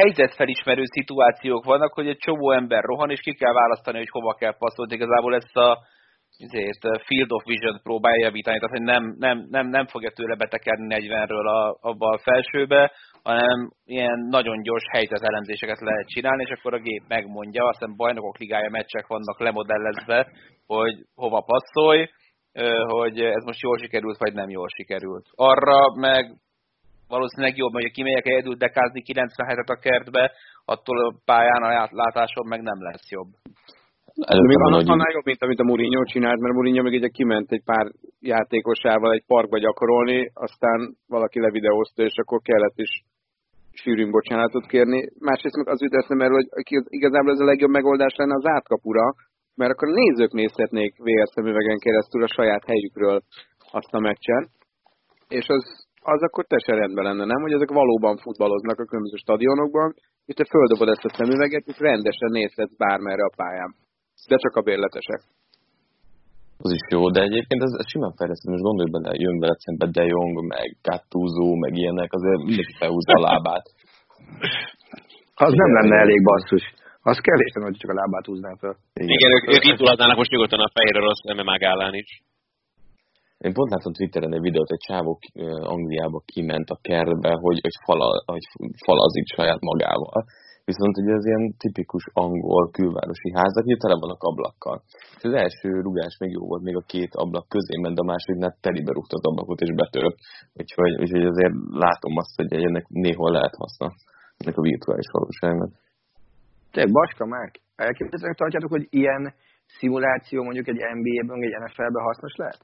helyzetfelismerő szituációk vannak, hogy egy csomó ember rohan, és ki kell választani, hogy hova kell passzolni. Igazából ezt a ezért Field of Vision próbálja javítani, tehát hogy nem, nem, nem, nem fogja tőle betekerni negyvenről a, abba a felsőbe, hanem ilyen nagyon gyors helyzetelemzéseket lehet csinálni, és akkor a gép megmondja, aztán bajnokok ligája meccsek vannak lemodellezve, hogy hova passzolj, hogy ez most jól sikerült, vagy nem jól sikerült. Arra meg valószínűleg jobb, hogy kimegyek egyedül dekázni kilencven hetet a kertbe, attól a pályán a látlásom meg nem lesz jobb. Még annak annál jobb, mint amit a Mourinho csinált, mert Mourinho még ugye kiment egy pár játékosával egy parkba gyakorolni, aztán valaki levideózta, és akkor kellett is sűrűn bocsánatot kérni. Másrészt meg az jut eszembe erről, hogy igazából ez a legjobb megoldás lenne az átkapura, mert akkor a nézők nézhetnék vé er szemüvegen keresztül a saját helyükről azt a meccsen, és az, az akkor teljesen rendben lenne, nem? Hogy ezek valóban futballoznak a különböző stadionokban, és te földobod ezt a szemüveget, és rendesen nézhetsz bármerre a pályán. De csak a bérletesek. Az is jó, de egyébként ez, ez simán fejlesztő, most gondolj bele, jön veled szembe De Jong, meg Gattuso, meg ilyenek, azért mindenki felhúzza a lábát. Az nem lenne elég basszus. Az kevésen, hogy csak a lábát húznám fel. Igen, Igen ők, ők itt túladnának most nyugodtan a fejre rossz em em á gálán is. Én pont láttam Twitteren egy videót, egy csávó Angliába kiment a kertbe, hogy, hogy, fala, hogy falazik saját magával. Viszont ugye az ilyen tipikus angol külvárosi házak, ugye tele vannak ablakkal. És az első rugás még jó volt, még a két ablak közé ment, de a másodiknál telibe rúgta az ablakot és betört. Úgyhogy, úgyhogy azért látom azt, hogy ennek néhol lehet haszna, ennek a virtuális valóságnak. Te, Baska, Márk, elképzelhetőnek tartjátok, hogy ilyen szimuláció mondjuk egy en bé á-ben, egy en ef el-ben hasznos lehet?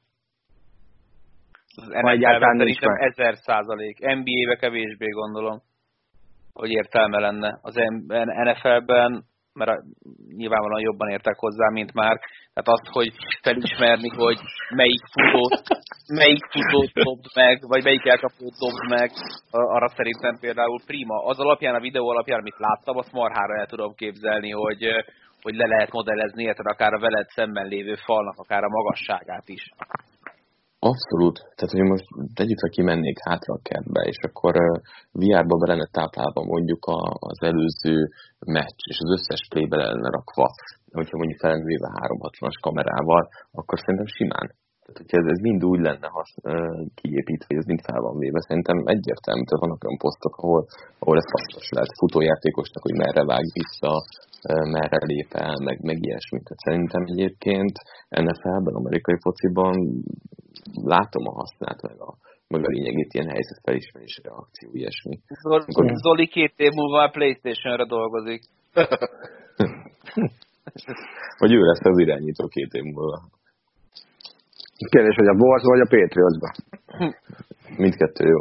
Az en ef el-ben szerintem ezer százalék. en bé á-be kevésbé gondolom, hogy értelme lenne. Az en ef el-ben, mert nyilvánvalóan jobban értek hozzá, mint már, tehát azt, hogy felismerni, hogy melyik futót, melyik futót dobd meg, vagy melyik elkapót dobd meg, arra szerintem például prima. Az alapján, a videó alapján, amit láttam, azt marhára el tudom képzelni, hogy, hogy le lehet modellezni, érted akár a veled szemben lévő falnak, akár a magasságát is. Abszolút. Tehát, hogy most tegyük fel, kimennék hátra a kertbe, és akkor vé er-ba be lenne táplálva mondjuk az előző meccs, és az összes play be lenne rakva, hogyha mondjuk felművéve háromszázhatvanas kamerával, akkor szerintem simán. Tehát, hogyha ez, ez mind úgy lenne kiépítve, hogy ez mind fel van véve, szerintem egyértelmű, tehát vannak olyan posztok, ahol, ahol ez hasznos lehet futójátékosnak, hogy merre vág vissza, merre lép el, meg, meg ilyesmit. Tehát szerintem egyébként en ef el-ben, amerikai fociban látom a hasznát, meg a, meg a lényegét, ilyen helyzetfelismerés, reakció, ilyesmi. Zoli, Amikor... Zoli két év múlva a PlayStation-re dolgozik. Vagy ő lesz az irányító két év múlva. Kérdés, hogy a Bolt vagy a Patriotsban? Mindkettő jó.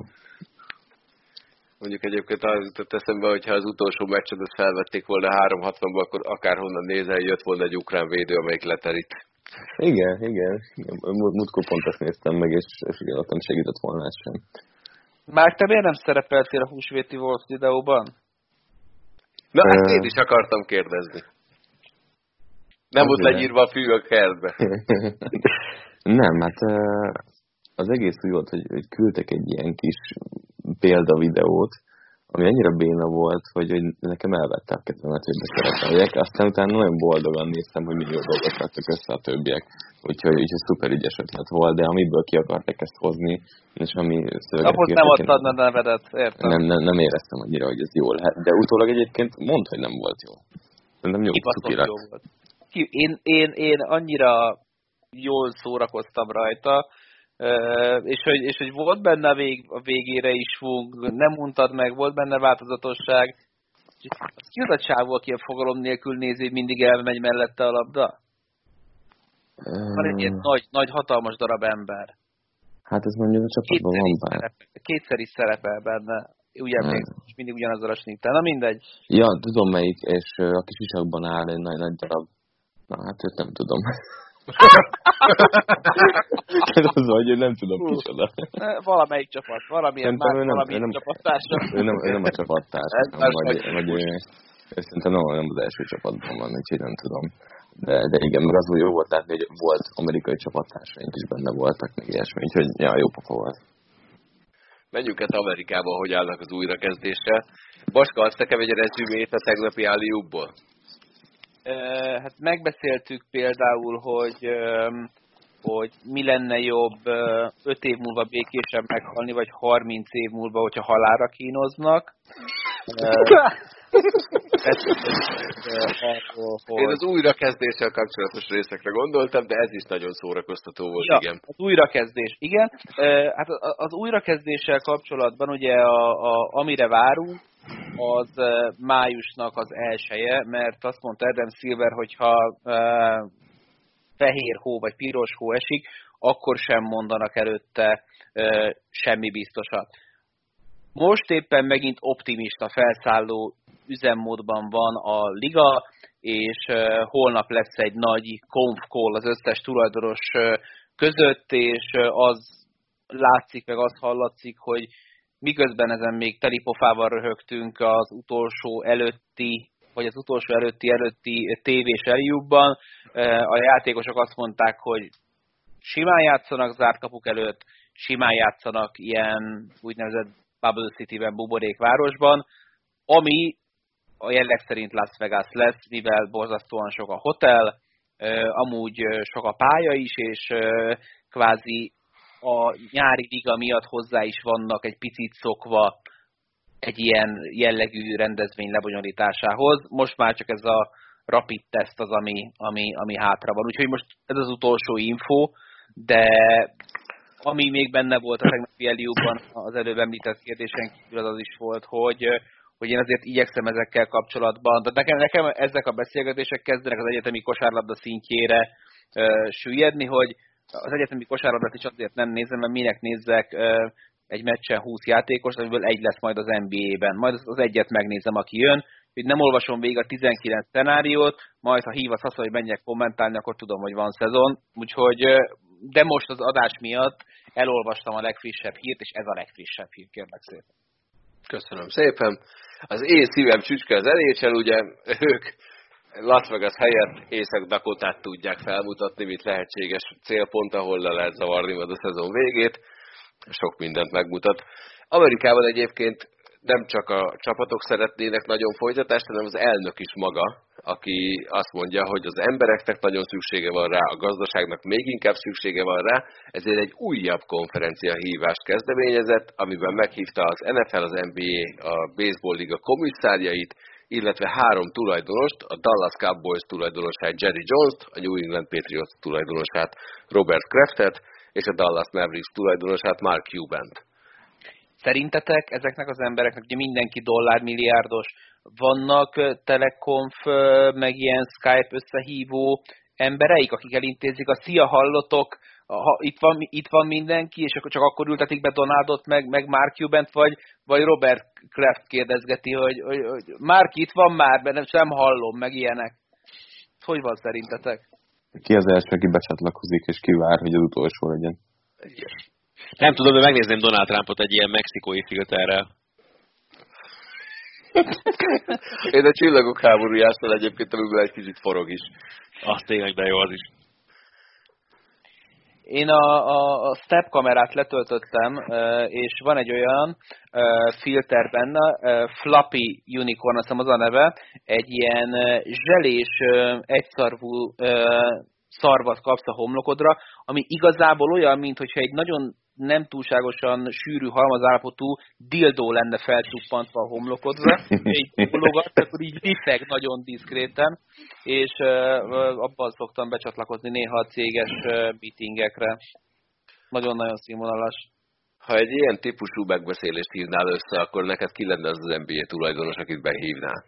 Mondjuk egyébként az jutott eszembe, hogyha az utolsó meccset felvették volna háromszázhatvanba, akkor akárhonnan nézel, jött volna egy ukrán védő, amelyik leterít. Igen, igen. Múltkor pont ezt néztem meg, és, és igen, ott nem segített volna ez sem. Márk, te miért nem szerepeltél a húsvéti Wolf videóban? Na, ezt én is akartam kérdezni. Nem volt legyírva a fű a kertbe. Nem, hát az egész úgy volt, hogy, hogy küldtek egy ilyen kis példavideót, ami annyira béna volt, hogy, hogy nekem elvette a kedvemet, hogy beszereteljek, aztán utána nagyon boldogan néztem, hogy millió dolgot vettek össze a többiek, úgyhogy úgyhogy szuper ügyes ötlet volt, de amiből ki akartak ezt hozni, és ami szöveget kértek... nem adtad a nevedet, értem. Nem, nem, nem éreztem annyira, hogy ez jó lehet, de utólag egyébként mondd, hogy nem volt jó. Nem jó, cukirak. Én, én, én annyira... jól szórakoztam rajta, és hogy, és hogy volt benne a, vég, a végére is fung, nem untad meg, volt benne változatosság. Ki az a csávó, aki a fogalom nélkül nézi, hogy mindig elmegy mellette a labda? Hmm. Van egy ilyen nagy, nagy, hatalmas darab ember. Hát ez mondjuk a csapatban van bár. Kétszer is szerepel benne. Úgy emlékszem, és mindig ugyanazzal a snitten. Na mindegy. Ja, tudom melyik, és a kis isakban áll egy nagy, nagy darab. Na hát őt nem tudom. Az vagy, hogy nem tudom kicsoda. Valamelyik csapat, valamilyen már, valamilyen csapattársa. Ő nem, ő nem a csapattársa, hanem vagy, vagy ő, ő szerintem nem, nem az első csapatban van, úgyhogy nem tudom. De, de igen, mert az jó volt látni, hogy volt amerikai csapattársaink is benne voltak, meg ilyesmi, úgyhogy ja, jó pofa volt. Menjünk hát Amerikába, hogy állnak az újrakezdésre. Baska, azt nekem egy rezümét a tegnapi alley-oopból? Hát megbeszéltük például, hogy, hogy mi lenne jobb öt év múlva békésen meghalni, vagy harminc év múlva, hogyha halálra kínoznak. Én az újrakezdéssel kapcsolatos részekre gondoltam, de ez is nagyon szórakoztató volt, ja, igen. Az újrakezdés, igen. Hát az újrakezdéssel kapcsolatban ugye, a, a, amire várunk, az májusnak az elsője, mert azt mondta Adam Silver, hogyha fehér hó vagy piros hó esik, akkor sem mondanak előtte semmi biztosat. Most éppen megint optimista felszálló üzemmódban van a liga, és holnap lesz egy nagy conf call az összes tulajdonos között, és az látszik, meg az hallatszik, hogy miközben ezen még telipofával röhögtünk az utolsó előtti, vagy az utolsó előtti előtti tévés eljúbban, a játékosok azt mondták, hogy simán játszanak zárt kapuk előtt, simán játszanak ilyen úgynevezett Bubble City-ben, buborékvárosban, ami a jelleg szerint Las Vegas lesz, mivel borzasztóan sok a hotel, amúgy sok a pálya is, és kvázi a nyári liga miatt hozzá is vannak egy picit szokva egy ilyen jellegű rendezvény lebonyolításához. Most már csak ez a rapid test az, ami, ami, ami hátra van. Úgyhogy most ez az utolsó info, de ami még benne volt a tegnapi eliúban az előbb említett kérdésen kívül, az az is volt, hogy, hogy én azért igyekszem ezekkel kapcsolatban. De nekem, nekem ezek a beszélgetések kezdenek az egyetemi kosárlabda szintjére uh, süllyedni, hogy az egyetemi kosárlabdát is azért nem nézem, mert minek nézzek egy meccsen húsz játékos, amiből egy lesz majd az en bé á-ben. Majd az egyet megnézem, aki jön, hogy nem olvasom végig a tizenkilenc szenáriót, majd ha hív az hasz, hogy menjek kommentálni, akkor tudom, hogy van szezon. Úgyhogy, de most az adás miatt elolvastam a legfrissebb hírt, és ez a legfrissebb hír, kérlek szépen. Köszönöm szépen. Az én szívem csücske az en há el, ugye ők Las Vegas helyett Észak-Dakotát tudják felmutatni, mint lehetséges célpont, ahol le lehet zavarni majd a szezon végét. Sok mindent megmutat. Amerikában egyébként nem csak a csapatok szeretnének nagyon folytatást, hanem az elnök is maga, aki azt mondja, hogy az embereknek nagyon szüksége van rá, a gazdaságnak még inkább szüksége van rá, ezért egy újabb konferencia hívást kezdeményezett, amiben meghívta az en ef el, az en bé á, a Baseball Liga komisszárjait, illetve három tulajdonost, a Dallas Cowboys tulajdonosát Jerry Jones-t, a New England Patriots tulajdonosát Robert Kreftet, és a Dallas Mavericks tulajdonosát Mark Cuban-t. Szerintetek ezeknek az embereknek, ugye mindenki dollármilliárdos, vannak telekonf, meg ilyen Skype összehívó embereik, akik elintézik a szia, hallotok, ha, itt, van, itt van mindenki, és csak akkor ültetik be Donaldot, meg, meg Mark Cuban-t, vagy, vagy Robert Kraft kérdezgeti, hogy, hogy, hogy Mark itt van már, de nem, sem hallom, meg ilyenek. Hogy van szerintetek? Ki az első, aki becsatlakozik, és kivár, hogy az utolsó legyen? Nem tudom, de megnézném Donald Trumpot egy ilyen mexikói filterrel. Én a Csillagok háborújásnál egyébként, amiből egy kicsit forog is. Azt tényleg, de jó az is. Én a, a, a step kamerát letöltöttem, és van egy olyan filter benne, Flappy Unicorn, azt hiszem az a neve, egy ilyen zselés, egyszarvú szarvat kapsz a homlokodra, ami igazából olyan, mintha egy nagyon nem túlságosan sűrű halmazállapotú dildó lenne felcsuppantva a homlokodra, így bologat, akkor így viszeg nagyon diszkréten, és abban szoktam becsatlakozni néha a céges meetingekre. Nagyon-nagyon színvonalas. Ha egy ilyen típusú megbeszélést hívnál össze, akkor neked ki lenne az az en bé á tulajdonos, akit behívnál?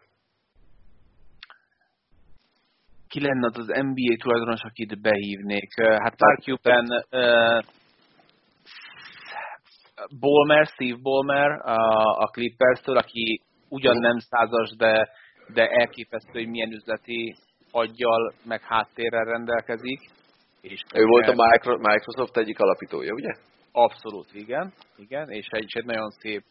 Ki lenne az az en bé á tulajdonos, akit behívnék? Hát Mark Cuban... Ballmer, Steve Ballmer a Clippers-től, aki ugyan nem százas, de, de elképesztő, hogy milyen üzleti aggyal, meg háttérrel rendelkezik. És ő volt a Microsoft egyik alapítója, ugye? Abszolút, igen. igen. És egy, egy nagyon szép,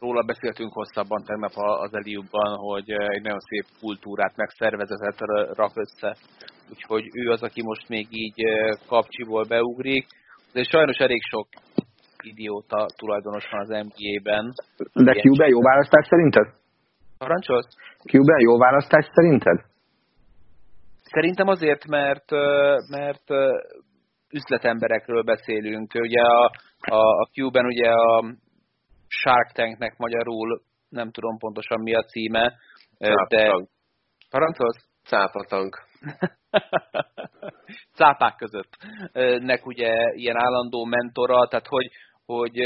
róla beszéltünk hosszabban tegnap az Eliubban, hogy egy nagyon szép kultúrát, meg szervezetet rak össze. Úgyhogy ő az, aki most még így kapcsiból beugrik. De sajnos elég sok idióta tulajdonos van az en bé á-ben. De Cuban jó választás szerinted? Parancsolsz? Cuban jó választás szerinted? Szerintem azért, mert, mert üzletemberekről beszélünk. Ugye a, a, a Cuban ugye a Shark Tanknek magyarul, nem tudom pontosan mi a címe. Cápatank. Parancsolsz? Cápatank. Cápák között. Nek ugye ilyen állandó mentora, tehát hogy hogy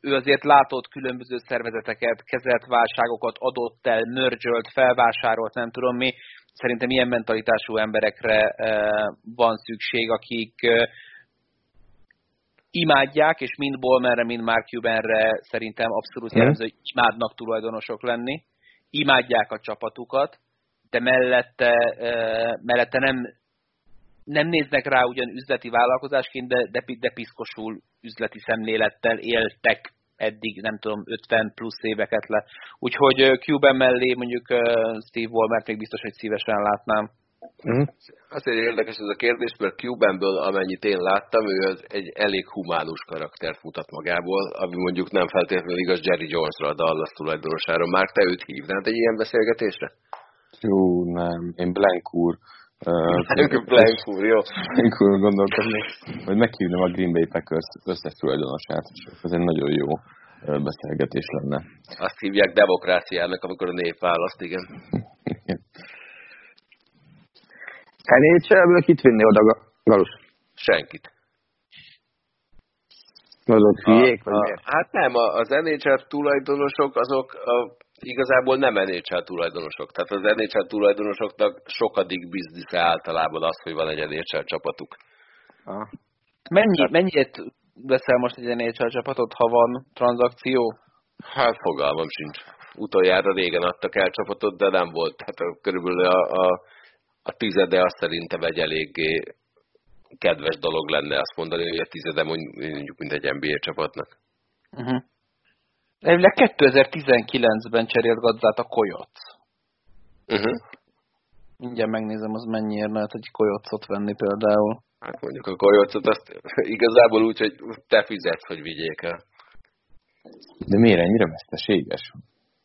ő azért látott különböző szervezeteket, kezelt válságokat, adott el, mergelt, felvásárolt, nem tudom mi. Szerintem ilyen mentalitású emberekre van szükség, akik imádják, és mind Ballmerre, mind Mark Cubanre szerintem abszolút jellemző, hogy imádnak tulajdonosok lenni, imádják a csapatukat, de mellette, mellette nem... nem néznek rá ugyan üzleti vállalkozásként, de, de, de piszkosul üzleti szemlélettel éltek eddig, nem tudom, ötven plusz éveket le. Úgyhogy Cuban mellé mondjuk Steve Ballmert még biztos, hogy szívesen látnám. Mm. Azért érdekes ez a kérdés, mert Cubanből, amennyit én láttam, ő az egy elég humánus karaktert mutat magából, ami mondjuk nem feltétlenül igaz Jerry Jonesra, a Dallas tulajdonosára. Már te őt hívnád egy ilyen beszélgetésre? Jó, nem. Én Blank úr. Blank úr, jó. Blank úr gondoltam, hogy meghívnám a Green Bay Packers összes tulajdonosát, és ez egy nagyon jó beszélgetés lenne. Azt hívják demokráciának, amikor a nép választ, igen. en há el-ből kit vinni oda, Galus? Senkit. Azok hülyék, vagy miért? Hát nem, az en há el tulajdonosok azok... A... Igazából nem en há el tulajdonosok. Tehát az en há el tulajdonosoknak sokadik biznisze általában az, hogy van egy en há el csapatuk. Ah. Mennyi, mennyit veszel most egy en há el csapatot, ha van tranzakció? Hát fogalmam sincs. Utoljára régen adtak el csapatot, de nem volt. Tehát körülbelül a, a, a tizede azt szerintem egy eléggé kedves dolog lenne azt mondani, hogy a tizede mondjuk mint egy en bé á csapatnak. Uh-huh. Elvileg kétezer-tizenkilencben cserélt gazdát a Coyote. Uh-huh. ingyen megnézem, az mennyiért lehet egy kojocot venni például. Hát mondjuk a kojocot azt igazából úgy, hogy te fizetsz, hogy vigyék el. De miért ennyire veszteséges?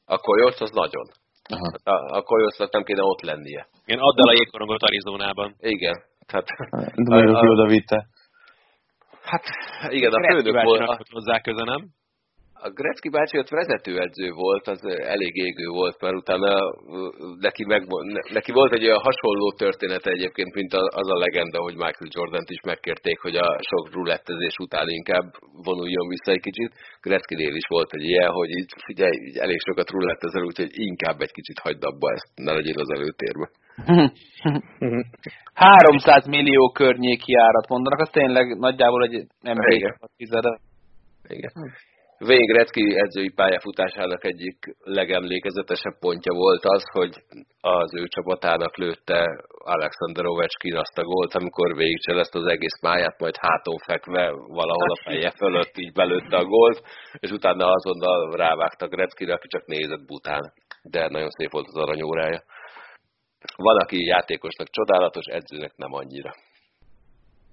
A kojoc az nagyon. Aha. A, a kojocnak nem kéne ott lennie. Én add el a jégkorongot Arizonában. Igen. Tehát, de majd a... oda vitte. Hát igen, a főnök volt hozzá köze, nem? A Gretzky bácsi ott vezetőedző volt, az elég égő volt, mert utána neki, meg, neki volt egy olyan hasonló története egyébként, mint az a legenda, hogy Michael Jordant is megkérték, hogy a sok rulettezés után inkább vonuljon vissza egy kicsit. Gretzkynél is volt egy ilyen, hogy így figyelj, így elég sokat rulettezel, úgyhogy inkább egy kicsit hagyd abba ezt, ne legyél az előtérbe. háromszáz millió környéki árat mondanak, az tényleg nagyjából egy em bé tíz. Igen. Wayne Gretzky edzői pályafutásának egyik legemlékezetesebb pontja volt az, hogy az ő csapatának lőtte Alexander Ovechkin azt a gólt, amikor végigcselezte az egész pályát, majd háton fekve valahol a feje fölött így belőtte a gólt, és utána azonnal rávágta Gretzkyre, aki csak nézett bután. De nagyon szép volt az aranyórája. Van, aki játékosnak csodálatos, edzőnek nem annyira.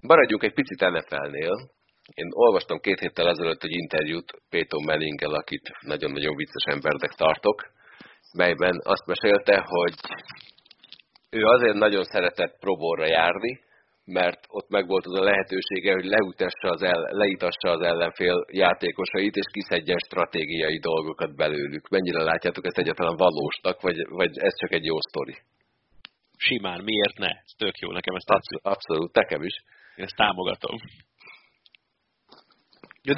Maradjunk egy picit en ef el-nél. Én olvastam két héttel ezelőtt egy interjút Peyton Manninggel, akit nagyon-nagyon vicces embernek tartok, melyben azt mesélte, hogy ő azért nagyon szeretett próbóra járni, mert ott megvolt az a lehetősége, hogy leütesse az el, leitassa az ellenfél játékosait, és kiszedjen stratégiai dolgokat belőlük. Mennyire látjátok ezt egyáltalán valósnak, vagy, vagy ez csak egy jó sztori? Simán, miért ne? Ez tök jó, nekem ez tetszik. Abszolút, nekem is. Én ezt támogatom.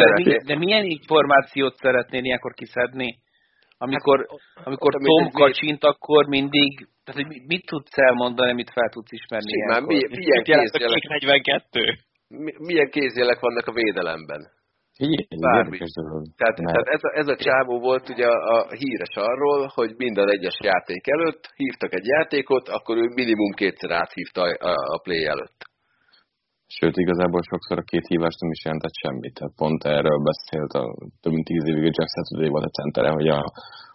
De, mi, de milyen információt szeretnél ilyenkor kiszedni? Amikor, amikor Tom kacsint, akkor mindig... Tehát, hogy mit tudsz elmondani, amit fel tudsz ismerni ilyenkor? Milyen, milyen, kézjelek, negyvenkettő? Milyen kézjelek vannak a védelemben? Bármi. Tehát, tehát ez, a, ez a csávó volt ugye a, a híres arról, hogy minden egyes játék előtt hívtak egy játékot, akkor ő minimum kétszer áthívta a, a play előtt. Sőt, igazából sokszor a két hívást nem is jelentett semmit. Tehát pont erről beszélt a több mint tíz évig a Jack Saturday volt a centere, hogy a,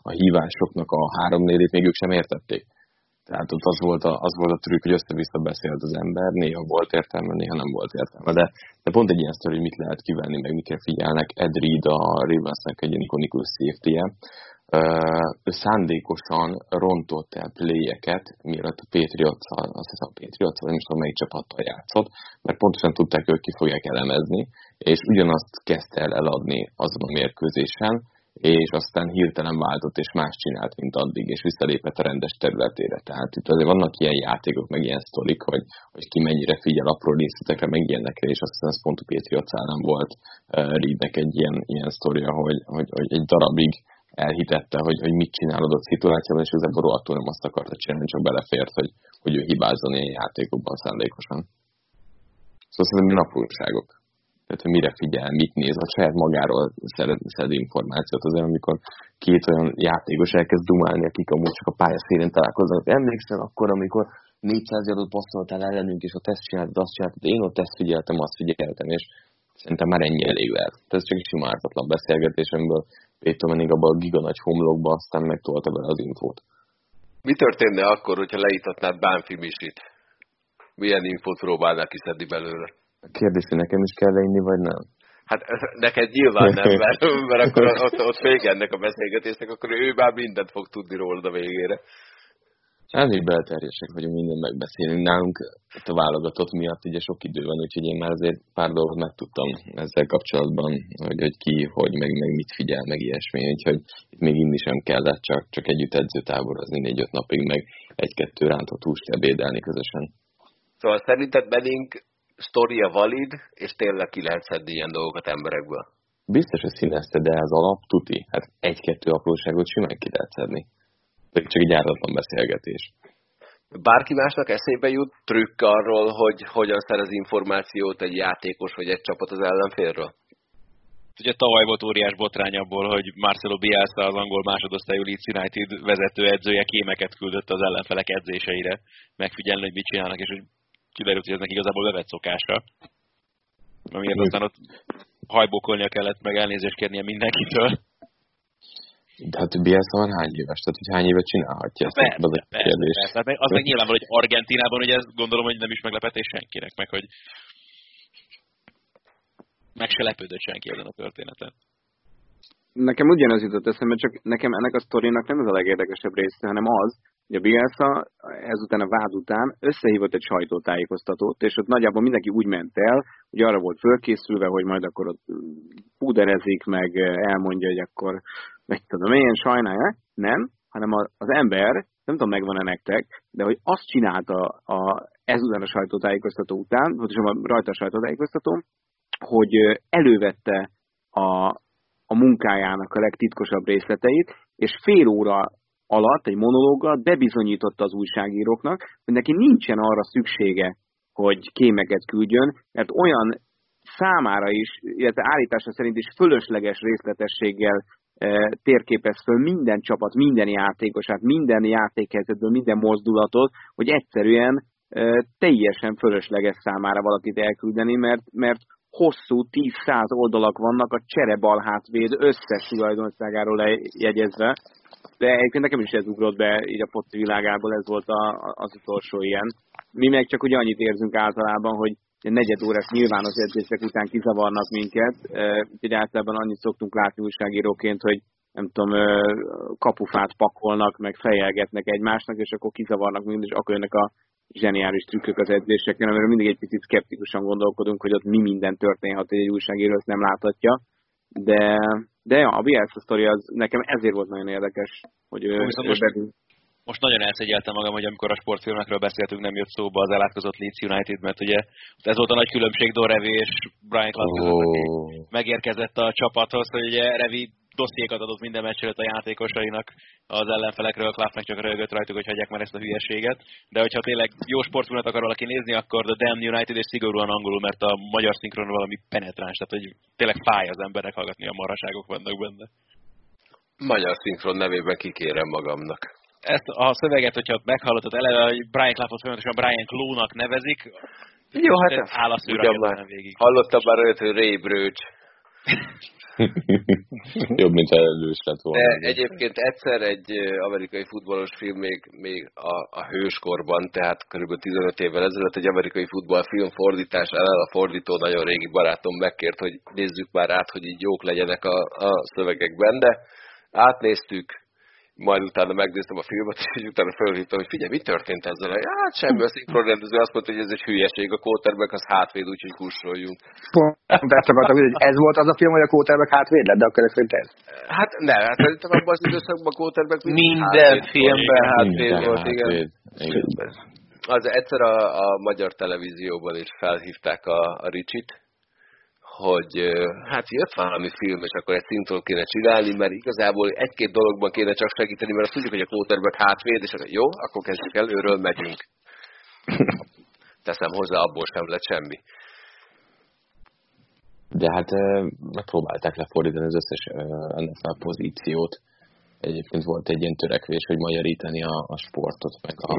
a hívásoknak a három-négyét még ők sem értették. Tehát ott az volt a, az volt a trükk, hogy össze-vissza beszélt az ember, néha volt értelme, néha nem volt értelme. De, de pont egy ilyen sztori, hogy mit lehet kivenni, meg mikre figyelnek. Ed Reed, a Ravensnek egy ikonikus safety-e. Ő szándékosan rontott el playeket, mielőtt a Patriots-szal, azt hiszem a Patriots-szal, nem is tudom melyik csapattal játszott, mert pontosan tudták, hogy ki fogják elemezni, és ugyanazt kezdte el eladni azon a mérkőzésen, és aztán hirtelen váltott, és más csinált, mint addig, és visszalépett a rendes területére. Tehát itt azért vannak ilyen játékok, meg ilyen sztorik, hogy, hogy ki mennyire figyel apró részletekre, meg ilyenekre, és aztán ez pont a Patriots-szal volt Reednek egy ilyen, ilyen sztoria, hogy, hogy, hogy egy darabig elhitette, hogy, hogy mit csinál adott szituációban, és igazából attól nem azt akarta csinálni, csak belefért, hogy, hogy ő hibázzon ilyen játékokban szándékosan. Szóval szerintem napróságok. Tehát, hogy mire figyel, mit néz, a saját magáról szed, szed információt. Azért, amikor két olyan játékos elkezd dumálni, akik amúgy csak a pályaszélén találkoznak. Emlékszel akkor, amikor négyszáz adott passzoltál ellenünk, és ott ezt csináltad, azt csináltad, én ott ezt figyeltem, azt figyeltem, és szerintem már ennyi elég lehet. Ez csak egy sima ártatlan beszélgetés, amiből Peyton Manning abban a giganagy homlokba aztán megtolta bele az infót. Mi történne akkor, hogyha leítatnád Bánfi Misit? Milyen infót próbálnál kiszedni belőle? A kérdés, hogy nekem is kell inni, vagy nem? Hát neked nyilván nem, mert, mert akkor ott, ott vége ennek a beszélgetésnek, akkor ő már mindent fog tudni rólad a végére. Elég belterjesek vagyunk, minden megbeszélünk. Nálunk itt a válogatott miatt ugye sok idő van, úgyhogy én már azért pár dolgot megtudtam ezzel kapcsolatban, hogy, hogy ki, hogy, meg, meg mit figyel, meg ilyesmi. Úgyhogy itt még inni sem kellett, csak, csak együtt edzőtáborozni négy-öt napig, meg egy-kettő rántott húst ebédelni közösen. Szóval szerinted Manning sztoria valid, és tényleg ki lehet szedni ilyen dolgokat emberekből? Biztos, hogy színezte, de az alap tuti. Hát egy-kettő apróságot simán ki lehet szedni. Csak egy ártatlan beszélgetés. Bárki másnak eszébe jut trükk arról, hogy hogyan szerez információt egy játékos vagy egy csapat az ellenfélről? Ugye tavaly volt óriás botrány abból, hogy Marcelo Bielsa, az angol másodosztályú Leeds United vezetőedzője kémeket küldött az ellenfelek edzéseire megfigyelni, hogy mit csinálnak, és hogy kiderült, hogy eznek igazából bevett szokása. Amiért aztán ott hajbókolnia kellett, meg elnézést kérnie mindenkitől. De hát Bielsa van hány éves? Tehát, hogy hány évet csinálhatja ezt? Persze, az persze, kérdés. Persze. Hát meg, az meg nyilvánvaló, hogy Argentínában, ugye ezt gondolom, hogy nem is meglepetés senkinek, meg hogy meg se lepődött senki ezen a történeten. Nekem ugyanaz jutott eszembe, csak nekem ennek a sztorinak nem az a legérdekesebb része, hanem az, hogy a Bielsa ezután a vád után összehívott egy sajtótájékoztatót, és ott nagyjából mindenki úgy ment el, hogy arra volt fölkészülve, hogy majd akkor ott púderezik, meg elmondja, hogy akkor meg tudom én, sajnálják, nem, hanem az ember, nem tudom megvan-e nektek, de hogy azt csinálta a, a, ezután a sajtótájékoztató után, pontosan rajta a sajtótájékoztatón, hogy elővette a, a munkájának a legtitkosabb részleteit, és fél óra alatt egy monológgal bebizonyította az újságíróknak, hogy neki nincsen arra szüksége, hogy kémeket küldjön, mert olyan számára is, illetve állítása szerint is fölösleges részletességgel térképez föl minden csapat, minden játékosát, minden játékhelyzetből, minden mozdulatot, hogy egyszerűen teljesen fölösleges számára valakit elküldeni, mert, mert hosszú tíz-száz oldalak vannak a cserebalhátvéd összes tulajdonságáról jegyezve, de egyébként nekem is ez ugrott be, így a foci világából ez volt a, az utolsó ilyen. Mi meg csak ugye annyit érzünk általában, hogy negyed órás nyilvános edzések után kizavarnak minket, úgyhogy általában annyit szoktunk látni újságíróként, hogy nem tudom, kapufát pakolnak, meg fejelgetnek egymásnak, és akkor kizavarnak minket, és akkor jönnek a zseniális trükkök az edzéseken, amiről mindig egy picit szkeptikusan gondolkodunk, hogy ott mi minden történhet, hogy egy újságíró ezt nem láthatja. De, de ja, a Bielsa sztori az nekem ezért volt nagyon érdekes, hogy ő... Most nagyon elszégyeltem magam, hogy amikor a sportfilmekről beszéltünk, nem jött szóba az elátkozott Leeds United, mert ugye ez volt a nagy különbség Don Revy és Brian Clough között, aki megérkezett a csapathoz, hogy ugye Revy dossziékat adott minden meccs előtt a játékosainak az ellenfelekről, Clough meg csak röhögött rajtuk, hogy hagyják már ezt a hülyeséget. De hogyha tényleg jó sportfilmet akar valaki nézni, akkor a Damn United és szigorúan angolul, mert a magyar szinkron valami penetráns, tehát hogy tényleg fáj az embernek hallgatni, a marhaságok vannak benne. Magyar szinkron nevében kikérem magamnak. Ezt a szöveget, hogyha meghallottad eleve, hogy Brian Cloughot folyamatosan Brian Clough-nak nevezik, jó, hát ez áll a szűragyatlán végig. Hallottam már őt, hogy Ray Bröcs. Jobb, mint elős lett volna. De egyébként egyszer egy amerikai futballos film még, még a, a hőskorban, tehát körülbelül tizenöt évvel ezelőtt egy amerikai futballfilm fordítás ellen a fordító nagyon régi barátom megkért, hogy nézzük már át, hogy így jók legyenek a, a szövegekben, de átnéztük, majd utána megnéztem a filmet, és utána felhívtam, hogy figyelj, mi történt ezzel? Hát semmi, a szinkronrendező azt mondta, hogy ez egy hülyeség, a quarterback az hátvéd, úgyhogy kussoljunk. Pont ezt akartam, hogy ez volt az a film, hogy a quarterback hátvéd lett, de akkor ez szerint ez? Hát nem, hát szerintem abban az időszakban a quarterback minden filmben hátvéd volt, igen. Az egyszer a, a magyar televízióban is felhívták a, a Ricsit, hogy hát jött valami film, és akkor egy szintról kéne csinálni, mert igazából egy-két dologban kéne csak segíteni, mert azt tudjuk, hogy a quarterback hátvéd, és akkor jó, akkor kezdjük előről, megyünk. Teszem hozzá, abból sem lett semmi. De hát megpróbálták lefordítani az összes en ef el pozíciót. Egyébként volt egy ilyen törekvés, hogy magyarítani a, a sportot, meg a,